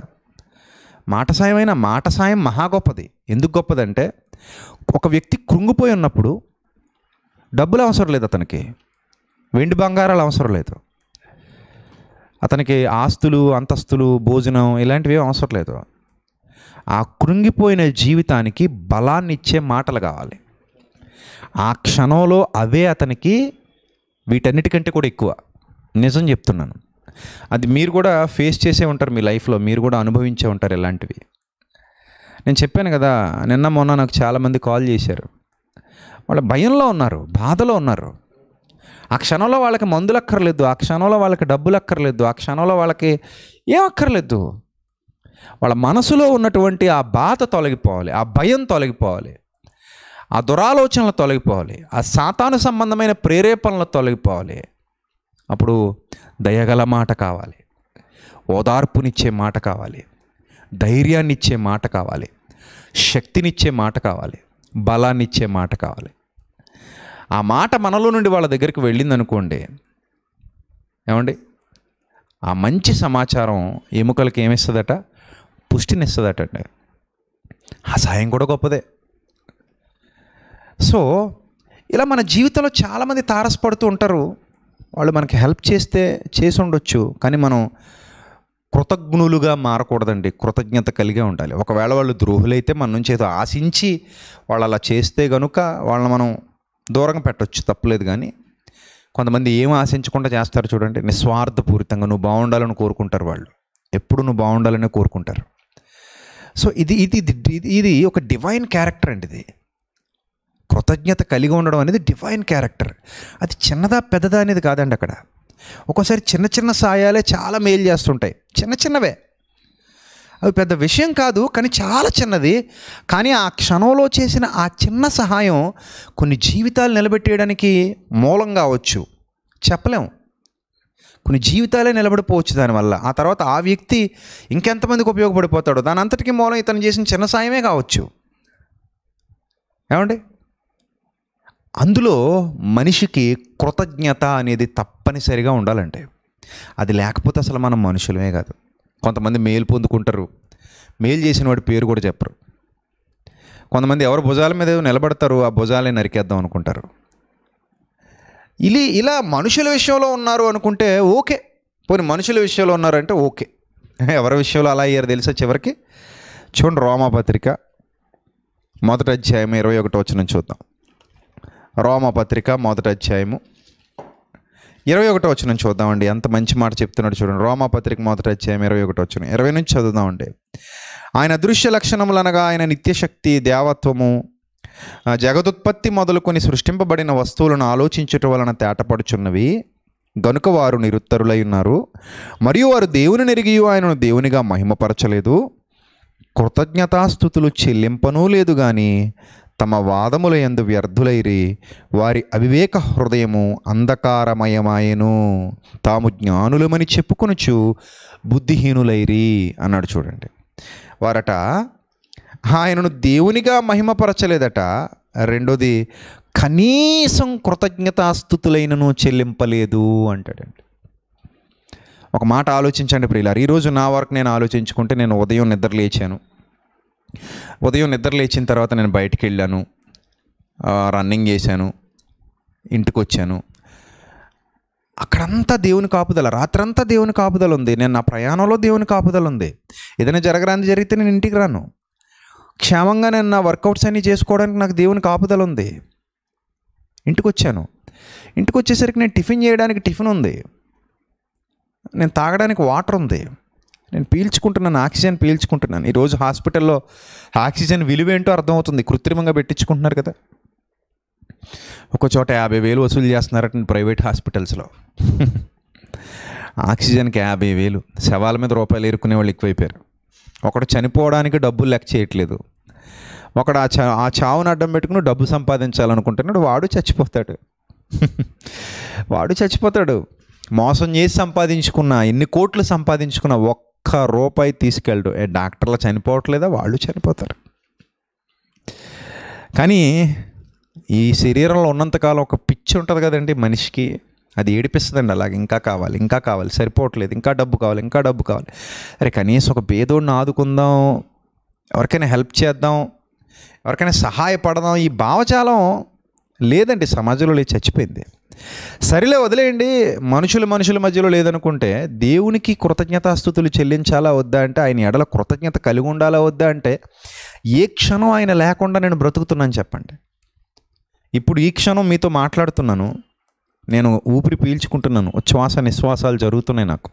మాట సాయం మహా గొప్పది. ఎందుకు గొప్పదంటే, ఒక వ్యక్తి కృంగిపోయి ఉన్నప్పుడు డబ్బులు అవసరం లేదు, అతనికి వెండి బంగారాలు అవసరం లేదు, అతనికి ఆస్తులు అంతస్తులు భోజనం ఇలాంటివి ఏం అవసరం లేదు. ఆ కృంగిపోయిన జీవితానికి బలాన్ని ఇచ్చే మాటలు కావాలి. ఆ క్షణంలో అవే అతనికి వీటన్నిటికంటే కూడా ఎక్కువ. నిజం చెప్తున్నాను, అది మీరు కూడా ఫేస్ చేసే ఉంటారు, మీ లైఫ్లో మీరు కూడా అనుభవించే ఉంటారు ఇలాంటివి. నేను చెప్పాను కదా, నిన్న మొన్న నాకు చాలామంది కాల్ చేశారు, వాళ్ళ భయంలో ఉన్నారు, బాధలో ఉన్నారు. ఆ క్షణంలో వాళ్ళకి మందులు అక్కర్లేదు, ఆ క్షణంలో వాళ్ళకి డబ్బులు అక్కర్లేదు, ఆ క్షణంలో వాళ్ళకి ఏం అక్కర్లేదు. వాళ్ళ మనసులో ఉన్నటువంటి ఆ బాధ తొలగిపోవాలి, ఆ భయం తొలగిపోవాలి, ఆ దురాలోచనలు తొలగిపోవాలి, ఆ సాతాను సంబంధమైన ప్రేరేపణలు తొలగిపోవాలి. అప్పుడు దయగల మాట కావాలి, ఓదార్పునిచ్చే మాట కావాలి, ధైర్యాన్ని ఇచ్చే మాట కావాలి, శక్తినిచ్చే మాట కావాలి, బలాన్నిచ్చే మాట కావాలి. ఆ మాట మనలో నుండి వాళ్ళ దగ్గరికి వెళ్ళిందనుకోండి, ఏమండి, ఆ మంచి సమాచారం ఎముకలకి ఏమిస్తుందట? పుష్టినిస్తుందట అండి. ఆ సాయం కూడా గొప్పదే. సో ఇలా మన జీవితంలో చాలామంది తారసపడుతూ ఉంటారు. వాళ్ళు మనకి హెల్ప్ చేసి ఉండొచ్చు, కానీ మనం కృతజ్ఞులుగా మారకూడదండి, కృతజ్ఞత కలిగే ఉండాలి. ఒకవేళ వాళ్ళు ద్రోహులైతే మన నుంచి ఏదో ఆశించి వాళ్ళు అలా చేస్తే కనుక వాళ్ళని మనం దూరంగా పెట్టవచ్చు, తప్పలేదు. కానీ కొంతమంది ఏం ఆశించకుండా చేస్తారు చూడండి, నిస్వార్థపూరితంగా నువ్వు బాగుండాలని కోరుకుంటారు. వాళ్ళు ఎప్పుడు నువ్వు బాగుండాలని కోరుకుంటారు. సో ఇది ఒక డివైన్ క్యారెక్టర్ అండి. ఇది కృతజ్ఞత కలిగి ఉండడం అనేది డివైన్ క్యారెక్టర్. అది చిన్నదా పెద్దదా అనేది కాదండి. అక్కడ ఒక్కోసారి చిన్న చిన్న సాయాలే చాలా మేలు చేస్తుంటాయి. చిన్న చిన్నవే, అవి పెద్ద విషయం కాదు, కానీ చాలా చిన్నది. కానీ ఆ క్షణంలో చేసిన ఆ చిన్న సహాయం కొన్ని జీవితాలు నిలబెట్టేయడానికి మూలం కావచ్చు, చెప్పలేము. కొన్ని జీవితాలే నిలబడిపోవచ్చు దానివల్ల. ఆ తర్వాత ఆ వ్యక్తి ఇంకెంతమందికి ఉపయోగపడిపోతాడో దాని అంతటికీ మూలం ఇతను చేసిన చిన్న సాయమే కావచ్చు. ఏమండి, అందులో మనిషికి కృతజ్ఞత అనేది తప్పనిసరిగా ఉండాలంటే, అది లేకపోతే అసలు మనం మనుషులమే కాదు. కొంతమంది మేలు పొందుకుంటారు, మేలు చేసిన వాడి పేరు కూడా చెప్పరు. కొంతమంది ఎవరు భుజాల మీద నిలబడతారు, ఆ భుజాలే నరికేద్దాం అనుకుంటారు. ఇలా మనుషుల విషయంలో ఉన్నారు అనుకుంటే ఓకే, పోనీ మనుషుల విషయంలో ఉన్నారంటే ఓకే. ఎవరి విషయంలో అలా అయ్యారు తెలుసా? చివరికి చూడండి, రోమాపత్రిక 1:21 చూద్దాం. రోమాపత్రిక 1:21 చూద్దామండి. ఎంత మంచి మాట చెప్తున్నాడు చూడండి. రోమాపత్రిక 1:21 20 చదువుదామండి. ఆయన అదృశ్య లక్షణములనగా ఆయన నిత్యశక్తి, దేవత్వము, జగదుత్పత్తి మొదలుకొని సృష్టింపబడిన వస్తువులను ఆలోచించుట వలన తేటపడుచున్నవి గనుక వారు నిరుత్తరులై ఉన్నారు. మరియు వారు దేవుని నెరిగి ఆయనను దేవునిగా మహిమపరచలేదు, కృతజ్ఞతాస్తుతులు చెల్లింపనూ లేదు. కానీ తమ వాదముల యందు వ్యర్థులైరి వారి అవివేక హృదయము అంధకారమయమాయను, తాము జ్ఞానులమని చెప్పుకొనుచు బుద్ధిహీనులైరి అన్నాడు చూడండి. వారట ఆయనను దేవునిగా మహిమపరచలేదట, రెండోది కనీసం కృతజ్ఞతాస్తుతులైనను చెల్లింపలేదు అంటాడండి. ఒక మాట ఆలోచించండి ప్రియులారా. ఈరోజు నా వరకు నేను ఆలోచించుకుంటే, నేను ఉదయం నిద్ర లేచిన తర్వాత నేను బయటికి వెళ్ళాను, రన్నింగ్ చేశాను, ఇంటికి వచ్చాను. అక్కడంతా దేవుని కాపుదల, రాత్రంతా దేవుని కాపుదల ఉంది, నేను నా ప్రయాణంలో దేవుని కాపుదల ఉంది. ఏదైనా జరగరాంది జరిగితే నేను ఇంటికి రాను, క్షేమంగా నేను నా వర్కౌట్స్ అన్నీ చేసుకోవడానికి నాకు దేవుని కాపుదల ఉంది. ఇంటికి వచ్చాను, ఇంటికి వచ్చేసరికి నేను టిఫిన్ చేయడానికి టిఫిన్ ఉంది, నేను తాగడానికి వాటర్ ఉంది, నేను ఆక్సిజన్ పీల్చుకుంటున్నాను. ఈరోజు హాస్పిటల్లో ఆక్సిజన్ విలువ ఏంటో అర్థమవుతుంది, కృత్రిమంగా పెట్టించుకుంటున్నారు కదా. ఒక చోట 50,000 వసూలు చేస్తున్నారట ప్రైవేట్ హాస్పిటల్స్లో. ఆక్సిజన్కి 50,000. శవాల మీద రూపాయలు ఏరుకునే వాళ్ళు ఎక్కువైపోయారు. ఒకడు చనిపోవడానికి డబ్బులు లెక్క చేయట్లేదు, ఒకడు ఆ చావును అడ్డం పెట్టుకుని డబ్బు సంపాదించాలనుకుంటున్నాడు. వాడు చచ్చిపోతాడు. మోసం చేసి సంపాదించుకున్న, ఎన్ని కోట్లు సంపాదించుకున్న ఒక్క రూపాయి తీసుకెళ్ళడు. డాక్టర్లు చనిపోవట్లేదా? వాళ్ళు చనిపోతారు. కానీ ఈ శరీరంలో ఉన్నంతకాలం ఒక పిచ్చి ఉంటుంది కదండి మనిషికి, అది ఏడిపిస్తుందండి. అలాగే ఇంకా కావాలి, సరిపోవట్లేదు, ఇంకా డబ్బు కావాలి. అరే కనీసం ఒక పేదోడిని ఆదుకుందాం, ఎవరికైనా హెల్ప్ చేద్దాం, ఎవరికైనా సహాయపడదాం, ఈ భావజాలం లేదండి సమాజంలో, లేదు, చచ్చిపోయింది. సరిలే వదిలేయండి, మనుషుల మధ్యలో లేదనుకుంటే, దేవునికి కృతజ్ఞతాస్తుతులు చెల్లించాలా వద్దా అంటే, ఆయన ఎడల కృతజ్ఞత కలిగి ఉండాలా వద్దా అంటే, ఏ క్షణం ఆయన లేకుండా నేను బ్రతుకుతున్నాను చెప్పండి. ఇప్పుడు ఈ క్షణం మీతో మాట్లాడుతున్నాను, నేను ఊపిరి పీల్చుకుంటున్నాను, ఉచ్ఛ్వాస నిశ్వాసాలు జరుగుతున్నాయి నాకు.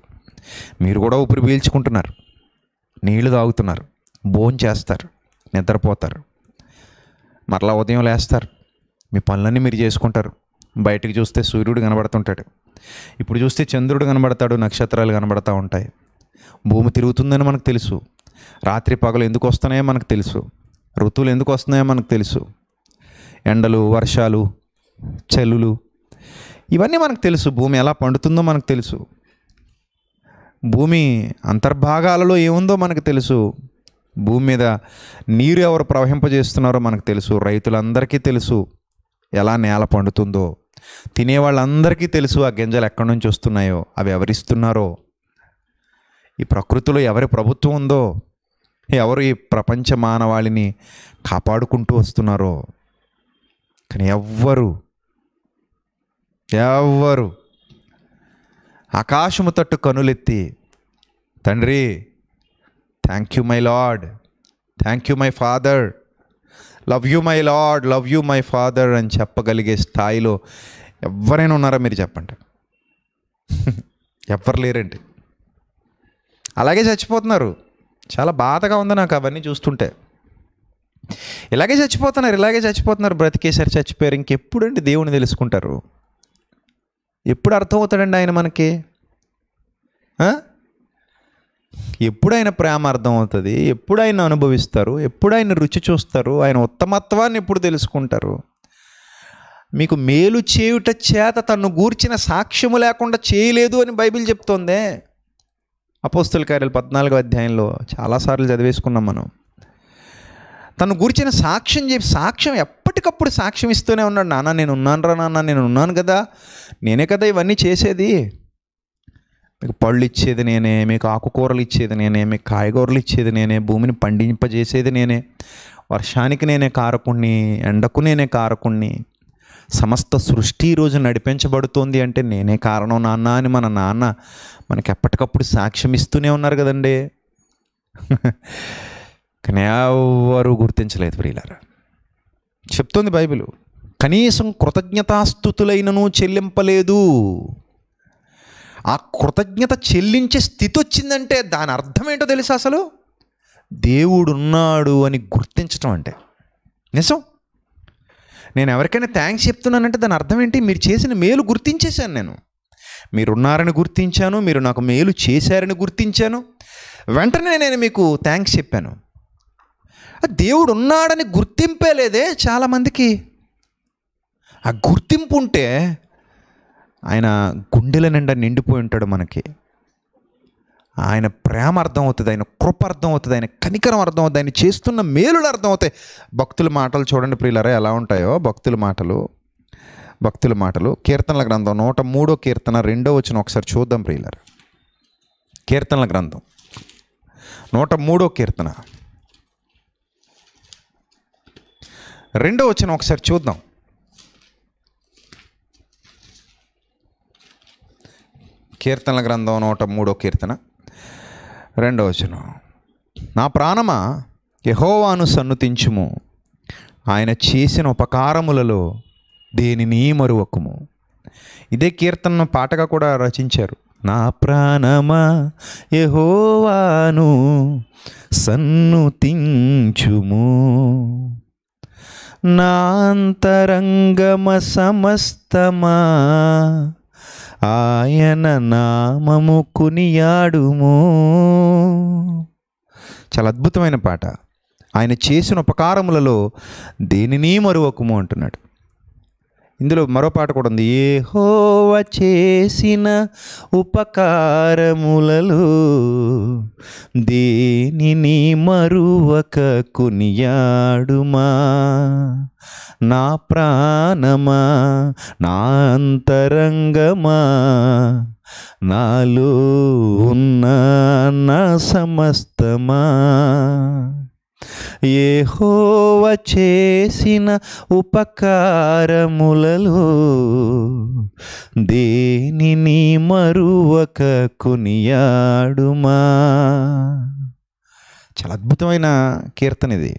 మీరు కూడా ఊపిరి పీల్చుకుంటున్నారు, నీళ్లు తాగుతున్నారు, భోజనం చేస్తారు, నిద్రపోతారు, మరలా ఉదయం లేస్తారు, మీ పనులన్నీ మీరు చేసుకుంటారు, బయటకు చూస్తే సూర్యుడు కనబడుతుంటాడు, ఇప్పుడు చూస్తే చంద్రుడు కనబడతాడు, నక్షత్రాలు కనబడుతూ ఉంటాయి. భూమి తిరుగుతుందని మనకు తెలుసు, రాత్రి పగలు ఎందుకు వస్తున్నాయో మనకు తెలుసు, ఋతువులు ఎందుకు వస్తున్నాయో మనకు తెలుసు, ఎండలు వర్షాలు చలులు ఇవన్నీ మనకు తెలుసు, భూమి ఎలా పండుతుందో మనకు తెలుసు, భూమి అంతర్భాగాలలో ఏముందో మనకు తెలుసు, భూమి మీద నీరు ఎవరు ప్రవహింపజేస్తున్నారో మనకు తెలుసు, రైతులందరికీ తెలుసు ఎలా నేల పండుతుందో, తినేవాళ్ళందరికీ తెలుసు ఆ గింజలు ఎక్కడి నుంచి వస్తున్నాయో, అవి ఎవరిస్తున్నారో, ఈ ప్రకృతిలో ఎవరి ప్రభుత్వం ఉందో, ఎవరు ఈ ప్రపంచ మానవాళిని కాపాడుకుంటూ వస్తున్నారో. కానీ ఎవ్వరు ఆకాశము తట్టు కనులెత్తి తండ్రి thank you my lord, thank you my father, love you my lord, love you my father అని చెప్పగలిగే స్థాయిలో ఎవరైనా ఉన్నారా? మీరు చెప్పండి, ఎవ్వరు లేరండి. అలాగే చచ్చిపోతున్నారు. చాలా బాధగా ఉంది నాకు అవన్నీ చూస్తుంటే. ఇలాగే చచ్చిపోతున్నారు. బ్రతికేసారి చచ్చిపోయారు, ఇంకెప్పుడండి దేవుని తెలుసుకుంటారు? ఎప్పుడు అర్థమవుతాడండి ఆయన మనకి? ఎప్పుడైనా ప్రేమ అర్థం అవుతుంది, ఎప్పుడైనా అనుభవిస్తారు, ఎప్పుడైనా రుచి చూస్తారు, ఆయన ఉత్తమత్వాన్ని ఎప్పుడు తెలుసుకుంటారు? మీకు మేలు చేయుట చేత తన్ను గూర్చిన సాక్ష్యము లేకుండా చేయలేదు అని బైబిల్ చెప్తోందే. అపోస్తుల కార్యాలు 14వ అధ్యాయంలో చాలాసార్లు చదివేసుకున్నాం మనం. తను గూర్చిన సాక్ష్యం ఎప్పటికప్పుడు సాక్ష్యం ఇస్తూనే ఉన్నాడు. నాన్న నేను ఉన్నాను రా, నాన్న నేను ఉన్నాను కదా, నేనే కదా ఇవన్నీ చేసేది, మీకు పళ్ళు ఇచ్చేది నేనే, మీకు ఆకుకూరలు ఇచ్చేది నేనే, మీకు కాయగూరలు ఇచ్చేది నేనే, భూమిని పండింపజేసేది నేనే, వర్షానికి నేనే కారకుణ్ణి, ఎండకు నేనే కారకుణ్ణి, సమస్త సృష్టి ఈరోజు నడిపించబడుతోంది అంటే నేనే కారణం నాన్న అని మన నాన్న మనకి ఎప్పటికప్పుడు సాక్ష్యం ఇస్తూనే ఉన్నారు కదండి. కానీ ఎవరు గుర్తించలేదు ప్రియులారా. చెప్తోంది బైబిలు, కనీసం కృతజ్ఞతాస్తుతులైనను చెల్లింపలేదు. ఆ కృతజ్ఞత చెల్లించే స్థితి వచ్చిందంటే దాని అర్థం ఏంటో తెలుసా? అసలు దేవుడున్నాడు అని గుర్తించడం అంటే నిజం. నేను ఎవరికైనా థ్యాంక్స్ చెప్తున్నానంటే దాని అర్థం ఏంటి? మీరు చేసిన మేలు గుర్తించేశాను నేను, మీరున్నారని గుర్తించాను, మీరు నాకు మేలు చేశారని గుర్తించాను, వెంటనే నేను మీకు థ్యాంక్స్ చెప్పాను. దేవుడు ఉన్నాడని గుర్తింపే లేదే చాలామందికి. ఆ గుర్తింపు ఉంటే ఆయన గుండెల నిండా నిండిపోయి ఉంటాడు మనకి. ఆయన ప్రేమ అర్థం అవుతుంది, ఆయన కృప అర్థం అవుతుంది, ఆయన కనికరం అర్థం అవుతుంది, ఆయన చేస్తున్న మేలులు అర్థం అవుతాయి. భక్తుల మాటలు చూడండి ప్రియులారా ఎలా ఉంటాయో. భక్తుల మాటలు కీర్తనల గ్రంథం 103వ కీర్తన 2వ వచనం ఒకసారి చూద్దాం ప్రియులారా. కీర్తనల గ్రంథం 103వ కీర్తన 2వ వచనం ఒకసారి చూద్దాం. కీర్తనల గ్రంథం 103వ కీర్తన 2వ వచనం. నా ప్రాణమా యెహోవాను సన్నుతించుము, ఆయన చేసిన ఉపకారములలో దేనిని మరువకుము. ఇదే కీర్తనను పాటగా కూడా రచించారు. నా ప్రాణమా యెహోవాను సన్నుతించుము, నా అంతరంగమ సమస్తమా ఆయన నామము కొనియాడుము. చాలా అద్భుతమైన పాట. ఆయన చేసిన ఉపకారములలో దేనిని మరువకుము అంటున్నాడు. ఇందులో మరో పాట కూడా ఉంది. యెహోవా చేసిన ఉపకారములలో దేనిని మరువక కొనియాడుమా, నా ప్రాణమా నా అంతరంగమా నాలో ఉన్న నా సమస్తమా, యెహోవా చేసిన ఉపకారములలో దేనిని మరువక కొనియాడుమా. చాలా అద్భుతమైన కీర్తన ఇది.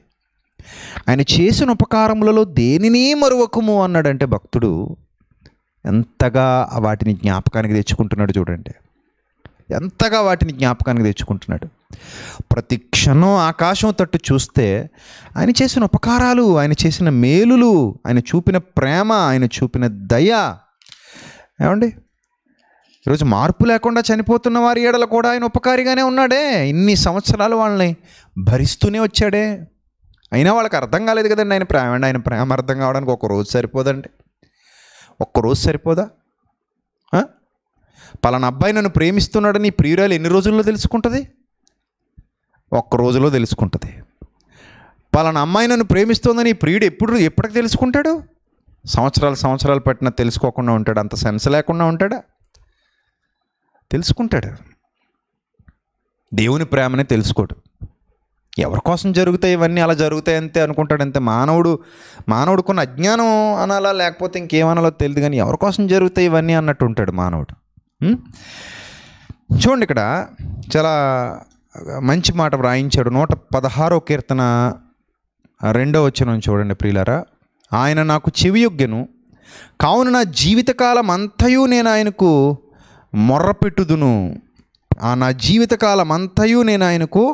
ఆయన చేసిన ఉపకారములలో దేనిని మరువకుము అన్నాడంటే భక్తుడు ఎంతగా వాటిని జ్ఞాపకానికి తెచ్చుకుంటున్నాడు చూడండి. ఎంతగా వాటిని జ్ఞాపకానికి తెచ్చుకుంటున్నాడు. ప్రతి క్షణం ఆకాశం తట్టు చూస్తే ఆయన చేసిన ఉపకారాలు, ఆయన చేసిన మేలులు, ఆయన చూపిన ప్రేమ, ఆయన చూపిన దయ ఏమండి. ఈరోజు మార్పు లేకుండా చనిపోతున్న వారి ఏడల కూడా ఆయన ఉపకారిగానే ఉన్నాడే. ఇన్ని సంవత్సరాలు వాళ్ళని భరిస్తూనే వచ్చాడే. అయినా వాళ్ళకి అర్థం కాలేదు కదండి ఆయన ప్రేమ. అండి ఆయన ప్రేమ అర్థం కావడానికి ఒక్కరోజు సరిపోదండి. ఒక్కరోజు సరిపోదా? పలానా అబ్బాయి నన్ను ప్రేమిస్తున్నాడని ప్రియురాలు ఎన్ని రోజుల్లో తెలుసుకుంటుంది? ఒక్క రోజులో తెలుసుకుంటుంది. పలానా అమ్మాయి నన్ను ప్రేమిస్తోందని ప్రియుడు ఎప్పటికి తెలుసుకుంటాడు? సంవత్సరాలు పట్టినా తెలుసుకోకుండా ఉంటాడు? అంత సెన్స్ లేకుండా ఉంటాడా? తెలుసుకుంటాడు. దేవుని ప్రేమనే తెలుసుకోడు. ఎవరి కోసం జరుగుతాయి ఇవన్నీ? అలా జరుగుతాయి అంతే అనుకుంటాడు. అంతే మానవుడు కొన్ని అజ్ఞానం అనాలా లేకపోతే ఇంకేమనాలో తెలియదు, కానీ ఎవరి కోసం జరుగుతాయి ఇవన్నీ అన్నట్టు ఉంటాడు మానవుడు. చూడండి, ఇక్కడ చాలా మంచి మాట వ్రాయించాడు. 116వ కీర్తన 2వ వచనం చూడండి ప్రియులారా. ఆయన నాకు చెవియొగ్గెను, కావున నా జీవితకాలం అంతయు నేను ఆయనకు మొర్రపెట్టుదును. నా జీవితకాలం అంతయు నేను ఆయనకు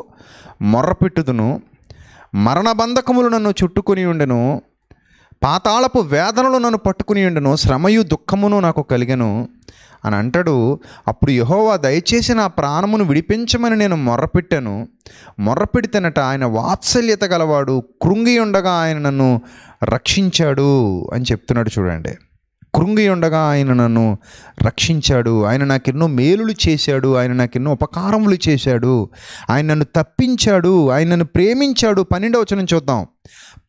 మొర్రపెట్టుదును. మరణ బంధకములు నన్ను చుట్టుకుని ఉండెను, పాతాళపు వేదనలు నన్ను పట్టుకుని ఉండెను, శ్రమయు దుఃఖమును నాకు కలిగెను అని అంటాడు. అప్పుడు యెహోవా దయచేసి నా ప్రాణమును విడిపించమని నేను మొర్రపెట్టాను. మొర్రపెడితేనట ఆయన వాత్సల్యత గలవాడు, కృంగి ఉండగా ఆయన నన్ను రక్షించాడు అని చెప్తున్నాడు. చూడండి, కృంగి ఉండగా ఆయన నన్ను రక్షించాడు. ఆయన నాకు ఎన్నో మేలులు చేశాడు, ఆయన నాకు ఎన్నో ఉపకారములు చేశాడు, ఆయన నన్ను తప్పించాడు, ఆయన నన్ను ప్రేమించాడు. 12వ వచనం చూద్దాం.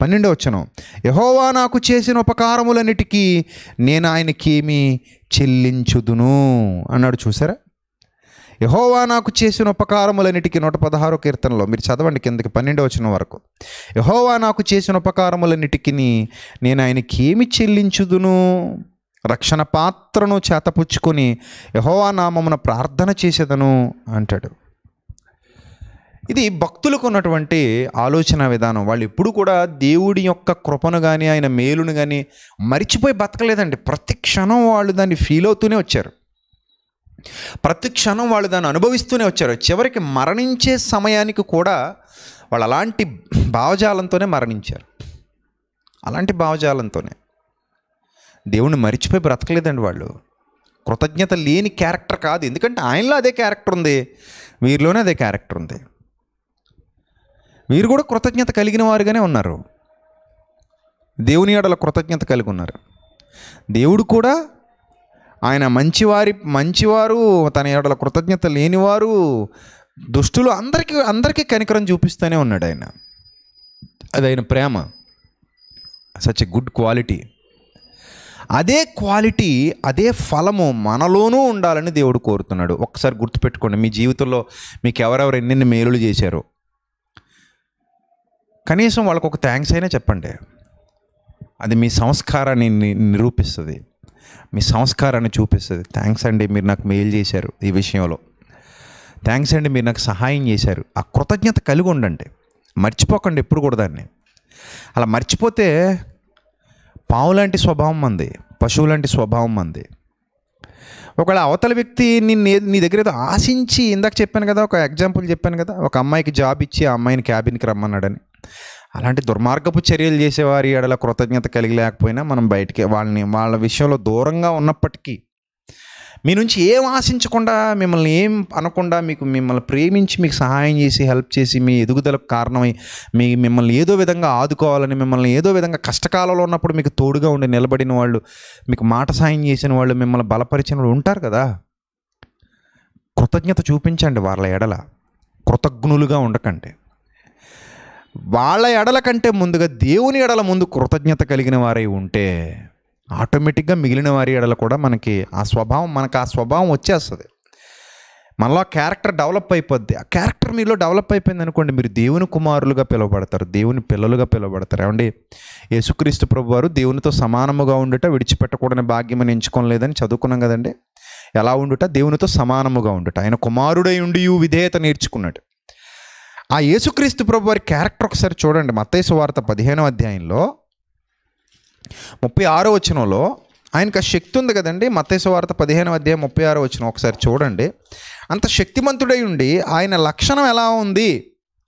12వ వచనం, యెహోవా నాకు చేసిన ఉపకారములన్నిటికీ నేను ఆయనకేమి చెల్లించుదును అన్నాడు. చూసారా, యెహోవా నాకు చేసిన ఉపకారములన్నిటికీ. 116వ కీర్తనలో మీరు చదవండి కిందకి 12వ వచనం వరకు. యెహోవా నాకు చేసిన ఉపకారములన్నిటికీ నేను ఆయనకి ఏమి చెల్లించుదును? రక్షణ పాత్రను చేతపుచ్చుకొని యెహోవా నామమున ప్రార్థన చేసేదను అంటాడు. ఇది భక్తులకు ఉన్నటువంటి ఆలోచన విధానం. వాళ్ళు ఎప్పుడు కూడా దేవుడి యొక్క కృపను కానీ ఆయన మేలును కానీ మరిచిపోయి బతకలేదండి. ప్రతి క్షణం వాళ్ళు దాన్ని ఫీల్ అవుతూనే వచ్చారు, ప్రతి క్షణం వాళ్ళు దాన్ని అనుభవిస్తూనే వచ్చారు. చివరికి మరణించే సమయానికి కూడా వాళ్ళు అలాంటి భావజాలంతోనే మరణించారు. అలాంటి భావజాలంతోనే దేవుణ్ణి మరిచిపోయి బ్రతకలేదండి వాళ్ళు. కృతజ్ఞత లేని క్యారెక్టర్ కాదు, ఎందుకంటే ఆయనలో అదే క్యారెక్టర్ ఉంది, వీరిలోనే అదే క్యారెక్టర్ ఉంది. వీరు కూడా కృతజ్ఞత కలిగిన వారుగానే ఉన్నారు, దేవుని ఎడల కృతజ్ఞత కలిగి ఉన్నారు. దేవుడు కూడా ఆయన మంచివారు తన ఎడల కృతజ్ఞత లేనివారు దుష్టులు అందరికీ కనికరం చూపిస్తూనే ఉన్నాడు ఆయన. అది ఆయన ప్రేమ. Such a good quality. అదే క్వాలిటీ, అదే ఫలము మనలోనూ ఉండాలని దేవుడు కోరుతున్నాడు. ఒకసారి గుర్తుపెట్టుకోండి, మీ జీవితంలో మీకు ఎవరెవరు ఎన్నెన్ని మేలులు చేశారో కనీసం వాళ్ళకు ఒక థ్యాంక్స్ అయినా చెప్పండి. అది మీ సంస్కారాన్ని నిరూపిస్తుంది, మీ సంస్కారాన్ని చూపిస్తుంది. థ్యాంక్స్ అండి, మీరు నాకు మెయిల్ చేశారు ఈ విషయంలో. థ్యాంక్స్ అండి, మీరు నాకు సహాయం చేశారు. ఆ కృతజ్ఞత కలిగి ఉండండి, మర్చిపోకండి ఎప్పుడు కూడా దాన్ని. అలా మర్చిపోతే పావులాంటి స్వభావం మంది, పశువులాంటి స్వభావం మంది. ఒకవేళ అవతల వ్యక్తి నీ దగ్గర ఏదో ఆశించి, ఇందాక చెప్పాను కదా, ఒక ఎగ్జాంపుల్ చెప్పాను కదా, ఒక అమ్మాయికి జాబ్ ఇచ్చి ఆ అమ్మాయిని క్యాబిన్కి రమ్మన్నాడని, అలాంటి దుర్మార్గపు చర్యలు చేసేవారి ఎడల కృతజ్ఞత కలిగి లేకపోయినా మనం బయటికి వాళ్ళ విషయంలో దూరంగా ఉన్నప్పటికీ, మీ నుంచి ఏం ఆశించకుండా, మిమ్మల్ని ఏం అనకుండా, మిమ్మల్ని ప్రేమించి, మీకు సహాయం చేసి, హెల్ప్ చేసి, మీ ఎదుగుదలకు కారణమై, మిమ్మల్ని ఏదో విధంగా ఆదుకోవాలని, మిమ్మల్ని ఏదో విధంగా కష్టకాలంలో ఉన్నప్పుడు మీకు తోడుగా ఉండి నిలబడిన వాళ్ళు, మీకు మాట సాయం చేసిన వాళ్ళు, మిమ్మల్ని బలపరిచిన వాళ్ళు ఉంటారు కదా. కృతజ్ఞత చూపించండి వాళ్ళ ఎడల, కృతజ్ఞులుగా ఉండకండి. వాళ్ళ ఎడల కంటే ముందుగా దేవుని ఎడల ముందు కృతజ్ఞత కలిగిన వారై ఉంటే ఆటోమేటిక్గా మిగిలిన వారి ఎడల కూడా మనకు ఆ స్వభావం వచ్చేస్తుంది. మనలో క్యారెక్టర్ డెవలప్ అయిపోద్ది. ఆ క్యారెక్టర్ మీలో డెవలప్ అయిపోయింది అనుకోండి, మీరు దేవుని కుమారులుగా పిలువబడతారు, దేవుని పిల్లలుగా పిలువబడతారు. ఏమండి, యేసుక్రీస్తు ప్రభువారు దేవునితో సమానముగా ఉండుట విడిచిపెట్టకూడని భాగ్యమని ఎంచుకోలేదని చదువుకున్నాం కదండి. ఎలా ఉండుట? దేవునితో సమానముగా ఉండుట. ఆయన కుమారుడై ఉండి విధేయత నేర్చుకున్నాడు. ఆ యేసుక్రీస్తు ప్రభువారి క్యారెక్టర్ ఒకసారి చూడండి. మత్తయి సువార్త 15వ అధ్యాయంలో 36వ వచనంలో ఆయనకు ఆ శక్తి ఉంది కదండి. మత్తయి సువార్త 15:36 ఒకసారి చూడండి. అంత శక్తిమంతుడై ఉండి ఆయన లక్షణం ఎలా ఉంది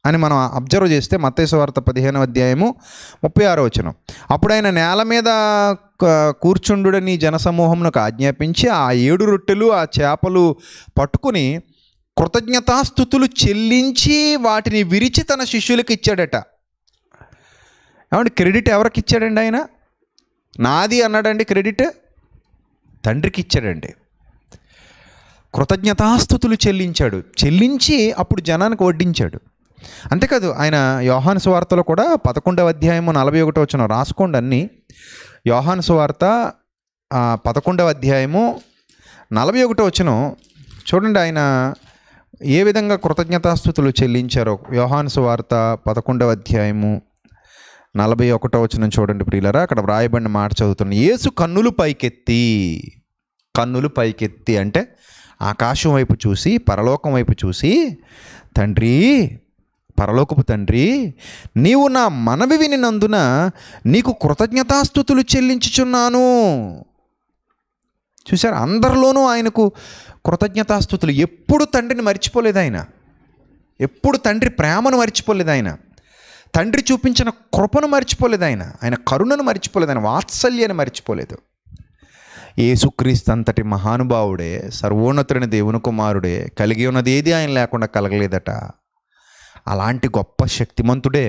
అని మనం అబ్జర్వ్ చేస్తే మత్తయి సువార్త 15:36. అప్పుడు ఆయన నేల మీద కూర్చుండుడని జనసమూహమునకు ఆజ్ఞాపించి ఆ 7 రొట్టెలు ఆ చేపలు పట్టుకుని కృతజ్ఞతాస్తుతులు చెల్లించి వాటిని విరిచి తన శిష్యులకు ఇచ్చాడట. ఏమంటే క్రెడిట్ ఎవరికి ఇచ్చాడండి? ఆయన నాది అన్నాడండి. క్రెడిట్ తండ్రికి ఇచ్చాడండి. కృతజ్ఞతాస్తుతులు చెల్లించి అప్పుడు జనానికి వడ్డించాడు. అంతేకాదు ఆయన యోహాను సువార్తలో కూడా 11:41 రాసుకోండి అన్నీ. యోహాను సువార్త 11:41 చూడండి ఆయన ఏ విధంగా కృతజ్ఞతాస్తుతులు చెల్లించారో. యోహాను సువార్త 11:41 చూడండి ప్రియులారా. అక్కడ వ్రాయబడిన మాట చదువుతున్నాను. యేసు కన్నులు పైకెత్తి అంటే ఆకాశం వైపు చూసి పరలోకం వైపు చూసి, తండ్రి పరలోకపు తండ్రి, నీవు నా మనవి వినినందున నీకు కృతజ్ఞతాస్తుతులు చెల్లించుచున్నాను. చూశారు, అందరిలోనూ ఆయనకు కృతజ్ఞతాస్తుతులు. ఎప్పుడు తండ్రిని మర్చిపోలేదు ఆయన, ఎప్పుడు తండ్రి ప్రేమను మర్చిపోలేదు ఆయన, తండ్రి చూపించిన కృపను మర్చిపోలేదు ఆయన, ఆయన కరుణను మర్చిపోలేదు, ఆయన వాత్సల్యాన్ని మర్చిపోలేదు. యేసుక్రీస్తు అంతటి మహానుభావుడే, సర్వోన్నతుడైన దేవుని కుమారుడే, కలిగి ఉన్నది ఏది ఆయన లేకుండా కలగలేదట. అలాంటి గొప్ప శక్తిమంతుడే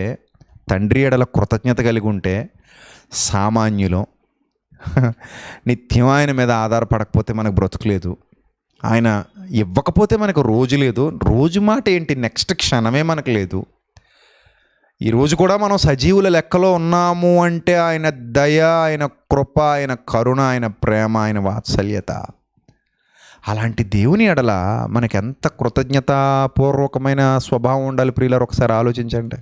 తండ్రి ఎడల కృతజ్ఞత కలిగి ఉంటే సామాన్యులం, నిత్యం ఆయన మీద ఆధారపడకపోతే మనకు బ్రతుకులేదు, ఆయన ఇవ్వకపోతే మనకు రోజు లేదు, రోజు మాట ఏంటి, నెక్స్ట్ క్షణమే మనకు లేదు. ఈరోజు కూడా మనం సజీవుల లెక్కలో ఉన్నాము అంటే ఆయన దయ, ఆయన కృప, ఆయన కరుణ, ఆయన ప్రేమ, ఆయన వాత్సల్యత. అలాంటి దేవుని ఎడల మనకెంత కృతజ్ఞతాపూర్వకమైన స్వభావం ఉండాలి ప్రియులారు. ఒకసారి ఆలోచించండి.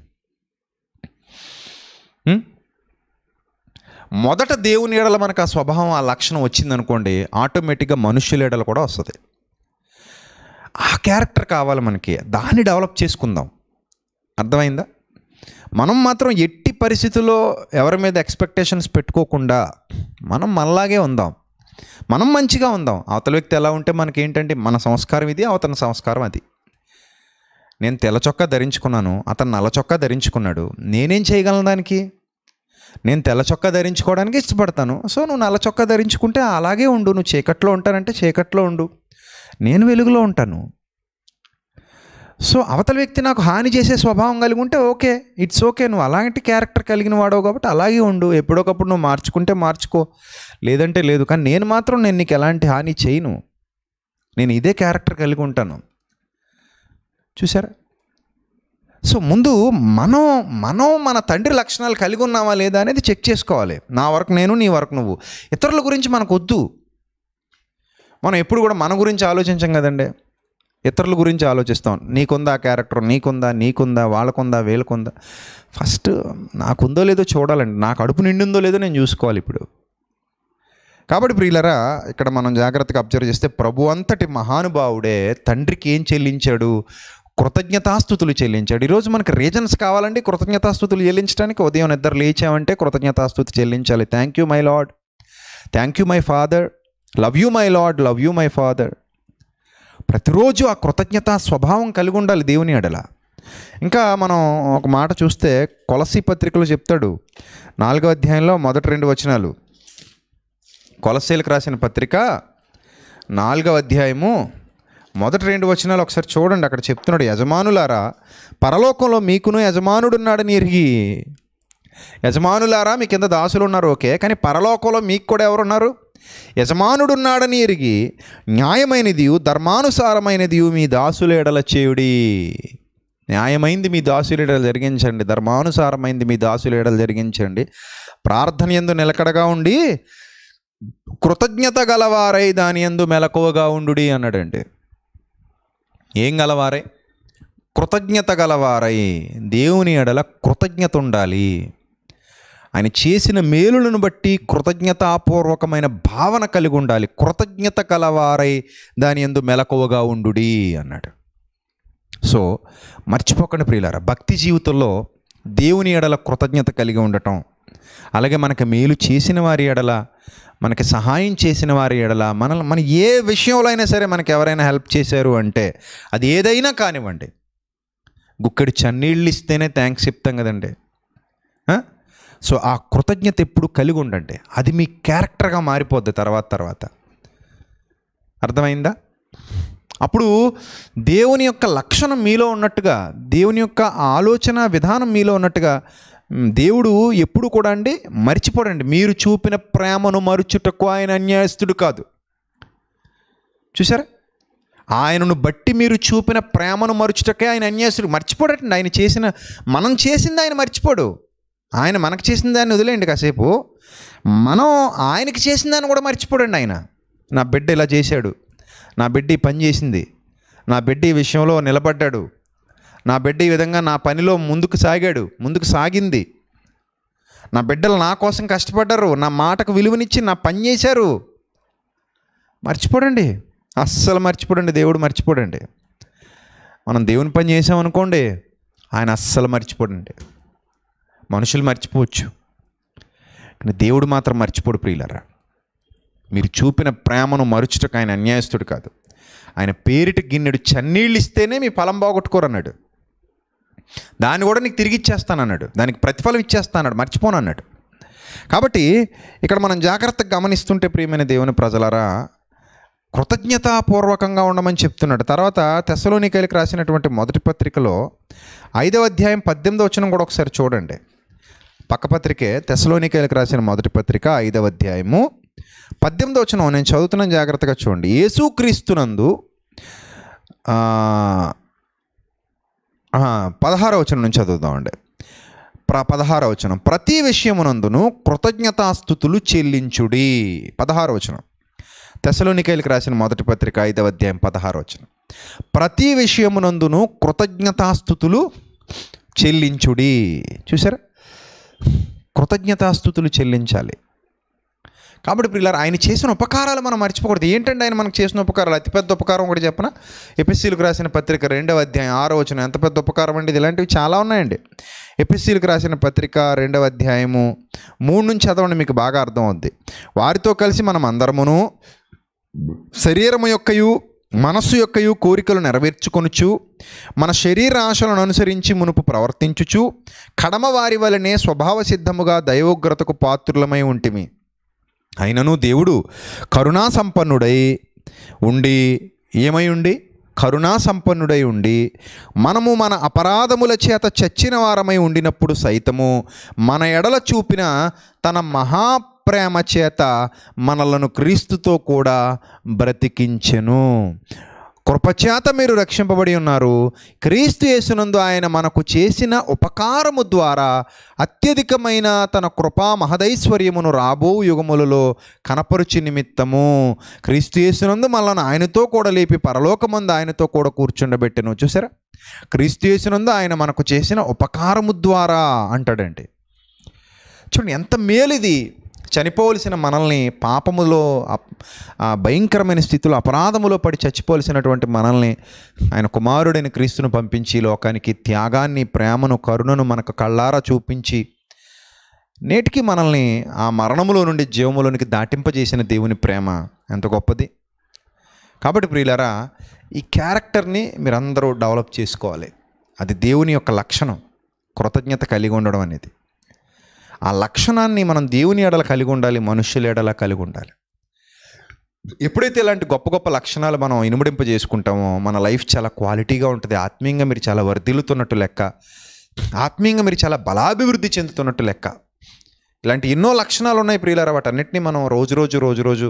మొదట దేవుని ఎడల మనకు ఆ స్వభావం, ఆ లక్షణం వచ్చిందనుకోండి, ఆటోమేటిక్గా మనుషుల ఎడల కూడా వస్తుంది. ఆ క్యారెక్టర్ కావాలి మనకి, దాన్ని డెవలప్ చేసుకుందాం. అర్థమైందా? మనం మాత్రం ఎట్టి పరిస్థితుల్లో ఎవరి మీద ఎక్స్పెక్టేషన్స్ పెట్టుకోకుండా మనం మనలాగే ఉందాం, మనం మంచిగా ఉందాం. అవతల వ్యక్తి ఎలా ఉంటే మనకేంటంటే మన సంస్కారం ఇది, అవతల సంస్కారం అది. నేను తెల్ల చొక్కా ధరించుకున్నాను, అతను నల్ల చొక్కా ధరించుకున్నాడు, నేనేం చేయగలను దానికి? నేను తెల్ల చొక్కా ధరించుకోవడానికి ఇష్టపడతాను, సో నువ్వు నల్ల చొక్కా ధరించుకుంటే అలాగే ఉండు, నువ్వు చీకట్లో ఉంటానంటే చీకట్లో ఉండు, నేను వెలుగులో ఉంటాను. సో అవతల వ్యక్తి నాకు హాని చేసే స్వభావం కలిగి ఉంటే ఓకే, ఇట్స్ ఓకే, నువ్వు అలాంటి క్యారెక్టర్ కలిగిన వాడవు కాబట్టి అలాగే ఉండు, ఎప్పుడొకప్పుడు నువ్వు మార్చుకుంటే మార్చుకో, లేదంటే లేదు. కానీ నేను మాత్రం నీకు ఎలాంటి హాని చేయను, నేను ఇదే క్యారెక్టర్ కలిగి ఉంటాను. చూసారా? సో ముందు మనం మన తండ్రి లక్షణాలు కలిగి ఉన్నామా లేదా అనేది చెక్ చేసుకోవాలి. నా వరకు నేను, నీ వరకు నువ్వు. ఇతరుల గురించి మనకు వద్దు. మనం ఎప్పుడు కూడా మన గురించి ఆలోచించాం కదండి, ఇతరుల గురించి ఆలోచిస్తాం. నీకుందా క్యారెక్టర్, నీకుందా వాళ్ళకుందా వీళ్ళకుందా? ఫస్ట్ నాకుందో లేదో చూడాలండి, నాకు కడుపు నిండిందో లేదో నేను చూసుకోవాలి ఇప్పుడు. కాబట్టి ప్రియులరా, ఇక్కడ మనం జాగ్రత్తగా అబ్జర్వ్ చేస్తే ప్రభు అంతటి మహానుభావుడే తండ్రికి ఏం చెల్లించాడు? కృతజ్ఞతాస్తుతులు చెల్లించాడు. ఈరోజు మనకి రీజన్స్ కావాలండి కృతజ్ఞతాస్తుతులు చెల్లించడానికి. ఉదయం నిద్ర లేచామంటే కృతజ్ఞతాస్తుతి చెల్లించాలి. Thank you my lord, thank you my father, love you my lord, love you my father. ప్రతిరోజు ఆ కృతజ్ఞత స్వభావం కలిగి ఉండాలి దేవుని ఎడల. ఇంకా మనం ఒక మాట చూస్తే కొలసీ పత్రికలో చెప్తాడు, 4వ అధ్యాయంలో మొదటి 2 వచనాలు. కొలసీలకు రాసిన పత్రిక 4వ అధ్యాయము మొదటి 2 వచనాలు ఒకసారి చూడండి. అక్కడ చెప్తున్నాడు, యజమానులారా పరలోకంలో మీకును యజమానుడున్నాడని ఎరిగి. యజమానులారా మీ కింద దాసులు ఉన్నారు ఓకే, కానీ పరలోకంలో మీకు కూడా ఎవరున్నారు? యజమానుడున్నాడని ఎరిగి న్యాయమైనది ధర్మానుసారమైనది మీ దాసుల ఎడల చేయుడి. న్యాయమైంది మీ దాసుల ఎడల జరిగించండి, ధర్మానుసారమైంది మీ దాసుల ఎడల జరిగించండి. ప్రార్థన యందు నిలకడగా ఉండి కృతజ్ఞత గలవారై దాని యందు మెలకువగా ఉండుడి అన్నాడండి. ఏం గలవారై? కృతజ్ఞత గలవారై. దేవుని ఎడల కృతజ్ఞత ఉండాలి. ఆయన చేసిన మేలులను బట్టి కృతజ్ఞతాపూర్వకమైన భావన కలిగి ఉండాలి. కృతజ్ఞత కలవారై దాని యందు మెలకువగా ఉండుడి అన్నాడు. సో మర్చిపోకండి ప్రియులారా, భక్తి జీవితంలో దేవుని ఎడల కృతజ్ఞత కలిగి ఉండటం, అలాగే మనకు మేలు చేసిన వారి ఎడల మనకి సహాయం చేసిన వారి ఎడల మన ఏ విషయంలో అయినా సరే మనకి ఎవరైనా హెల్ప్ చేశారు అంటే అది ఏదైనా కానివ్వండి, గుక్కడి చన్నీళ్ళు ఇస్తేనే థ్యాంక్స్ చెప్తాం కదండి. సో ఆ కృతజ్ఞత ఎప్పుడు కలిగి ఉండండి, అది మీ క్యారెక్టర్గా మారిపోద్ది తర్వాత. అర్థమైందా? అప్పుడు దేవుని యొక్క లక్షణం మీలో ఉన్నట్టుగా, దేవుని యొక్క ఆలోచన విధానం మీలో ఉన్నట్టుగా దేవుడు ఎప్పుడు కూడా అండి మరిచిపోడండి. మీరు చూపిన ప్రేమను మరుచుటకు ఆయన అన్యాయస్తుడు కాదు. చూసారా, ఆయనను బట్టి మీరు చూపిన ప్రేమను మరుచుటకే ఆయన అన్యాయస్తుడు. మర్చిపోడండి, ఆయన చేసిన, మనం చేసింది ఆయన మర్చిపోడు. ఆయన మనకు చేసిన దాన్ని వదిలేయండి కాసేపు, మనం ఆయనకి చేసిన దాన్ని కూడా మర్చిపోడండి. ఆయన, నా బిడ్డ ఇలా చేశాడు, నా బిడ్డ ఈ పని చేసింది, నా బిడ్డ ఈ విషయంలో నిలబడ్డాడు, నా బిడ్డ ఈ విధంగా నా పనిలో ముందుకు సాగింది, నా బిడ్డలు నా కోసం కష్టపడ్డారు, నా మాటకు విలువనిచ్చి నా పని చేశారు. మర్చిపోడండి, అస్సలు మర్చిపోడండి, దేవుడు మర్చిపోడండి. మనం దేవుని పని చేసామనుకోండి, ఆయన అస్సలు మర్చిపోడండి. మనుషులు మర్చిపోవచ్చు కానీ దేవుడు మాత్రం మర్చిపోడు ప్రియులారా. మీరు చూపిన ప్రేమను మరుచుటకు ఆయన అన్యాయస్తుడు కాదు. ఆయన పేరిట గిన్నెడు చన్నీళ్ళు ఇస్తేనే మీ ఫలం బాగొట్టుకోరన్నాడు, దాన్ని కూడా నీకు తిరిగి ఇచ్చేస్తానన్నాడు, దానికి ప్రతిఫలం ఇచ్చేస్తానన్నాడు, మర్చిపోనన్నాడు. కాబట్టి ఇక్కడ మనం జాగ్రత్తగా గమనిస్తుంటే ప్రియమైన దేవుని ప్రజలారా, కృతజ్ఞతాపూర్వకంగా ఉండమని చెప్తున్నాడు. తర్వాత తెస్సలోనికైలకు రాసినటువంటి మొదటి పత్రికలో 5వ అధ్యాయం 18వ వచనం కూడా ఒకసారి చూడండి. పక్కపత్రికే, తెస్సలోనికైలకు రాసిన మొదటి పత్రిక 5వ అధ్యాయము 18వ వచనం నేను చదువుతున్నాను, జాగ్రత్తగా చూడండి. యేసుక్రీస్తునందు 16వ వచనం నుంచి చదువుదామండి. 16వ వచనం, ప్రతి విషయమునందును కృతజ్ఞతాస్తుతులు చెల్లించుడి. 16వ వచనం, తెస్సలోనికైలకు రాసిన మొదటి పత్రిక 5వ అధ్యాయం 16వ వచనం, ప్రతి విషయమునందును కృతజ్ఞతాస్తుతులు చెల్లించుడి. చూసారా, కృతజ్ఞతాస్తుతులు చెల్లించాలి. కాబట్టి ప్రియులారా, ఆయన చేసిన ఉపకారాలు మనం మర్చిపోకూడదు. ఏంటంటే ఆయన మనకు చేసిన ఉపకారాలు, అతిపెద్ద ఉపకారం ఒకటి చెప్పిన ఎపిసీలకు రాసిన పత్రిక 2వ అధ్యాయం 6వ వచనం, ఎంత పెద్ద ఉపకారం అండి. ఇలాంటివి చాలా ఉన్నాయండి. ఎపిసీలకు రాసిన పత్రిక 2వ అధ్యాయము 3 నుంచి చదవండి, మీకు బాగా అర్థం అవుద్ది. వారితో కలిసి మనం అందరమును శరీరము యొక్కయు మనస్సు యొక్కయు కోరికలు నెరవేర్చుకొనుచు మన శరీర ఆశలను అనుసరించి మునుపు ప్రవర్తించుచు కడమ వారి వలనే స్వభావ సిద్ధముగా దైవోగ్రతకు పాత్రులమై ఉంటిమి. అయినను దేవుడు కరుణాసంపన్నుడై ఉండి, ఏమై ఉండి, కరుణాసంపన్నుడై ఉండి, మనము మన అపరాధముల చేత చచ్చిన వారమై ఉండినప్పుడు సైతము మన ఎడల చూపిన తన మహాప్రేమ చేత మనలను క్రీస్తుతో కూడా బ్రతికించెను. కృపచేత మీరు రక్షింపబడి ఉన్నారు. క్రీస్తు యేసునందు ఆయన మనకు చేసిన ఉపకారము ద్వారా అత్యధికమైన తన కృపా మహదైశ్వర్యమును రాబో యుగములలో కనపరుచి నిమిత్తము క్రీస్తు యేసునందు మనల్ని ఆయనతో కూడా లేపి పరలోకమందు ఆయనతో కూడా కూర్చుండబెట్టెను. చూసారా, క్రీస్తు యేసునందు ఆయన మనకు చేసిన ఉపకారము ద్వారా అంటాడండి. చూడండి ఎంత మేలిది. చనిపోవలసిన మనల్ని, పాపములో భయంకరమైన స్థితిలో అపరాధములో పడి చచ్చిపోవలసినటువంటి మనల్ని ఆయన కుమారుడైన క్రీస్తును పంపించి లోకానికి త్యాగాన్ని, ప్రేమను, కరుణను మనకు కళ్ళారా చూపించి నేటికి మనల్ని ఆ మరణములో నుండి జీవములోనికి దాటింపజేసిన దేవుని ప్రేమ ఎంత గొప్పది. కాబట్టి ప్రియులారా, ఈ క్యారెక్టర్ని మీరందరూ డెవలప్ చేసుకోవాలి. అది దేవుని యొక్క లక్షణం, కృతజ్ఞత కలిగి ఉండడం అనేది. ఆ లక్షణాన్ని మనం దేవుని ఎడల కలిగి ఉండాలి, మనుషుల ఎడల కలిగి ఉండాలి. ఎప్పుడైతే ఇలాంటి గొప్ప గొప్ప లక్షణాలు మనం ఇనుమడింప చేసుకుంటామో మన లైఫ్ చాలా క్వాలిటీగా ఉంటుంది. ఆత్మీయంగా మీరు చాలా వర్ధిల్లుతున్నట్టు లెక్క, ఆత్మీయంగా మీరు చాలా బలాభివృద్ధి చెందుతున్నట్టు లెక్క. ఇలాంటి ఎన్నో లక్షణాలు ఉన్నాయి ప్రియులారా. వాటన్నిటిని మనం రోజు రోజు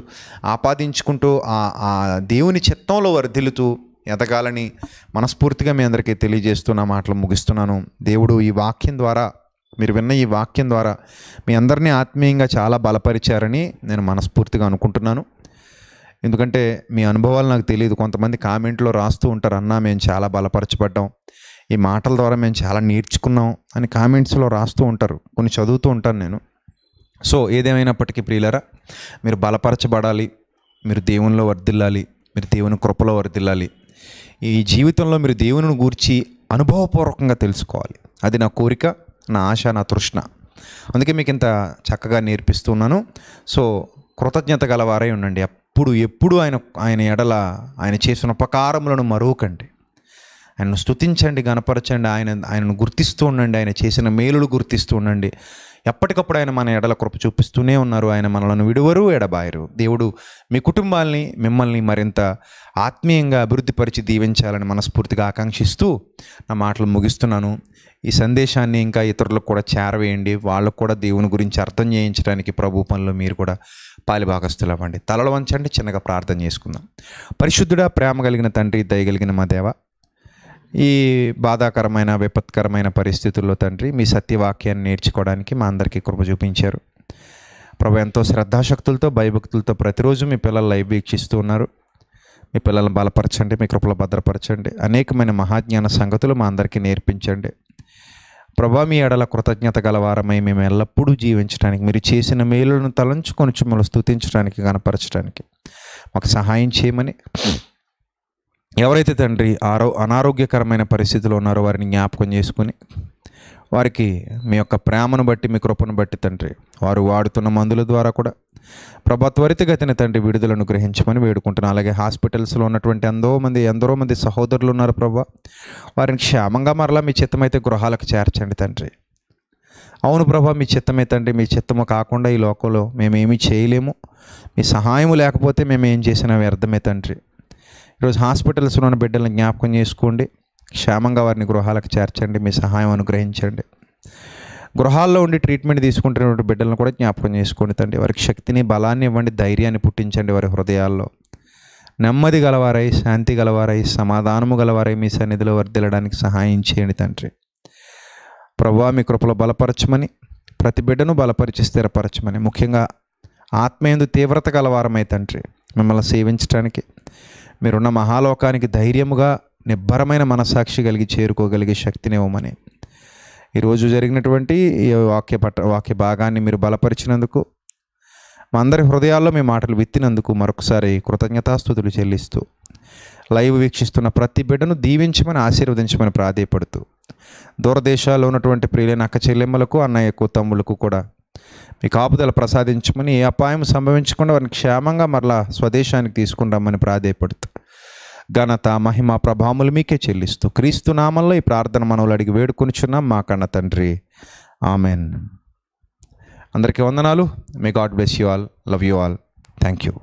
ఆపాదించుకుంటూ ఆ దేవుని చిత్తంలో వర్ధిల్లుతూ ఎదగాలని మనస్ఫూర్తిగా మీ అందరికీ తెలియజేస్తున్న మాటలు ముగిస్తున్నాను. దేవుడు ఈ వాక్యం ద్వారా, మీరు విన్న ఈ వాక్యం ద్వారా మీ అందరినీ ఆత్మీయంగా చాలా బలపరిచారని నేను మనస్ఫూర్తిగా అనుకుంటున్నాను. ఎందుకంటే మీ అనుభవాలు నాకు తెలియదు, కొంతమంది కామెంట్లో రాస్తూ ఉంటారు, అన్నా మేము చాలా బలపరచబడ్డాం, ఈ మాటల ద్వారా మేము చాలా నేర్చుకున్నాం అని కామెంట్స్లో రాస్తూ ఉంటారు, కొన్ని చదువుతూ ఉంటాను నేను. సో ఏదేమైనప్పటికీ ప్రియులారా, మీరు బలపరచబడాలి, మీరు దేవునిలో వర్ధిల్లాలి, మీరు దేవుని కృపలో వర్ధిల్లాలి. ఈ జీవితంలో మీరు దేవుని గూర్చి అనుభవపూర్వకంగా తెలుసుకోవాలి. అది నా కోరిక, నా ఆశ, నా తృష్ణ. అందుకే మీకు ఇంత చక్కగా నేర్పిస్తున్నాను. సో కృతజ్ఞత గలవారై ఉండండి. అప్పుడు ఎప్పుడు ఆయన ఎడల ఆయన చేసిన ఉపకారములను మరువకండి. ఆయనను స్తుతించండి, గణపరచండి, ఆయనను గుర్తిస్తూ ఉండండి, ఆయన చేసిన మేలులు గుర్తిస్తూ ఉండండి. ఎప్పటికప్పుడు ఆయన మన ఎడల కృప చూపిస్తూనే ఉన్నారు. ఆయన మనలను విడువరు, ఎడబాయరు. దేవుడు మీ కుటుంబాల్ని, మిమ్మల్ని మరింత ఆత్మీయంగా అభివృద్ధిపరిచి దీవించాలని మనస్ఫూర్తిగా ఆకాంక్షిస్తూ నా మాటలు ముగిస్తున్నాను. ఈ సందేశాన్ని ఇంకా ఇతరులకు కూడా చేరవేయండి. వాళ్ళకు కూడా దేవుని గురించి అర్థం చేయించడానికి ప్రభు పనిలో మీరు కూడా పాలిభాగస్తులు అవ్వండి. తలలు వంచండి, చిన్నగా ప్రార్థన చేసుకుందాం. పరిశుద్ధుడా, ప్రేమ కలిగిన తండ్రి, దయగలిగిన మా దేవ, ఈ బాధాకరమైన విపత్కరమైన పరిస్థితుల్లో తండ్రి మీ సత్యవాక్యాన్ని నేర్చుకోవడానికి మా అందరికీ కృప చూపించారు. ప్రభు ఎంతో శ్రద్ధాశక్తులతో భయభక్తులతో ప్రతిరోజు మీ పిల్లలు లైవ్ వీక్షిస్తూ ఉన్నారు. మీ పిల్లలను బలపరచండి, మీ కృపలో భద్రపరచండి. అనేకమైన మహాజ్ఞాన సంగతులు మా అందరికీ నేర్పించండి. ప్రభా, మీ ఎడల కృతజ్ఞత గలవారమై మేము ఎల్లప్పుడూ జీవించడానికి, మీరు చేసిన మేలులను తలంచుకొని మిమ్మల్ని స్తుతించడానికి, కనపరచడానికి మాకు సహాయం చేయమని, ఎవరైతే తండ్రి అనారోగ్యకరమైన పరిస్థితిలో ఉన్నారో వారిని జ్ఞాపకం చేసుకుని వారికి మీ యొక్క ప్రేమను బట్టి, మీ కృపను బట్టి తండ్రి వారు వాడుతున్న మందుల ద్వారా కూడా ప్రభా త్వరితగతిన తండ్రి విడుదలను గ్రహించమని వేడుకుంటున్నాను. అలాగే హాస్పిటల్స్లో ఉన్నటువంటి ఎందరో మంది సహోదరులు ఉన్నారు ప్రభా, వారిని క్షేమంగా మరలా మీ చిత్తమైతే గృహాలకు చేర్చండి తండ్రి. అవును ప్రభా, మీ చిత్తమే తండ్రి. మీ చిత్తము కాకుండా ఈ లోకంలో మేమేమీ చేయలేము. మీ సహాయము లేకపోతే మేము ఏం చేసినా వ్యర్థమే తండ్రి. ఈరోజు హాస్పిటల్స్లో ఉన్న బిడ్డలను జ్ఞాపకం చేసుకోండి, క్షేమంగా వారిని గృహాలకు చేర్చండి, మీ సహాయం అనుగ్రహించండి. గృహాల్లో ఉండి ట్రీట్మెంట్ తీసుకుంటున్నటువంటి బిడ్డలను కూడా జ్ఞాపకం చేసుకోండి తండ్రి. వారికి శక్తిని, బలాన్ని ఇవ్వండి, ధైర్యాన్ని పుట్టించండి. వారి హృదయాల్లో నెమ్మది గలవారై, శాంతి గలవారై, సమాధానము గలవారై మీ సన్నిధిలో వర్ధిల్లడానికి సహాయం చేయండి తండ్రి. ప్రభువా, మీ కృపలో బలపరచమని, ప్రతి బిడ్డను బలపరిచి స్థిరపరచమని, ముఖ్యంగా ఆత్మయందు తీవ్రత గలవారమై తండ్రి మిమ్మల్ని సేవించడానికి, మీరున్న మహాలోకానికి ధైర్యముగా నిబ్బరమైన మనస్సాక్షి కలిగి చేరుకోగలిగే శక్తిని ఇవ్వమని, ఈరోజు జరిగినటువంటి ఈ వాక్య భాగాన్ని మీరు బలపరిచినందుకు, మా అందరి హృదయాల్లో మీ మాటలు విత్తినందుకు మరొకసారి కృతజ్ఞతాస్తుతులు చెల్లిస్తూ లైవ్ వీక్షిస్తున్న ప్రతి బిడ్డను దీవించమని, ఆశీర్వదించమని ప్రాధేయపడుతూ, దూరదేశాల్లో ఉన్నటువంటి ప్రియులైన అక్క చెల్లెమ్మలకు, అన్నయ్యకు, తమ్ములకు కూడా మీ కాపుదల ప్రసాదించమని, ఏ అపాయం సంభవించకుండా వారిని క్షేమంగా మరలా స్వదేశానికి తీసుకుంటామని ప్రాధేయపడుతూ, ఘనత, మహిమ, ప్రభావములు మీకే చెల్లిస్తూ క్రీస్తు నామంలో ఈ ప్రార్థన మనవులు అడిగి వేడుకొనిచున్నాం మా కన్న తండ్రి. ఆమెన్. అందరికీ వందనాలు. May God bless you all. Love you all. Thank you.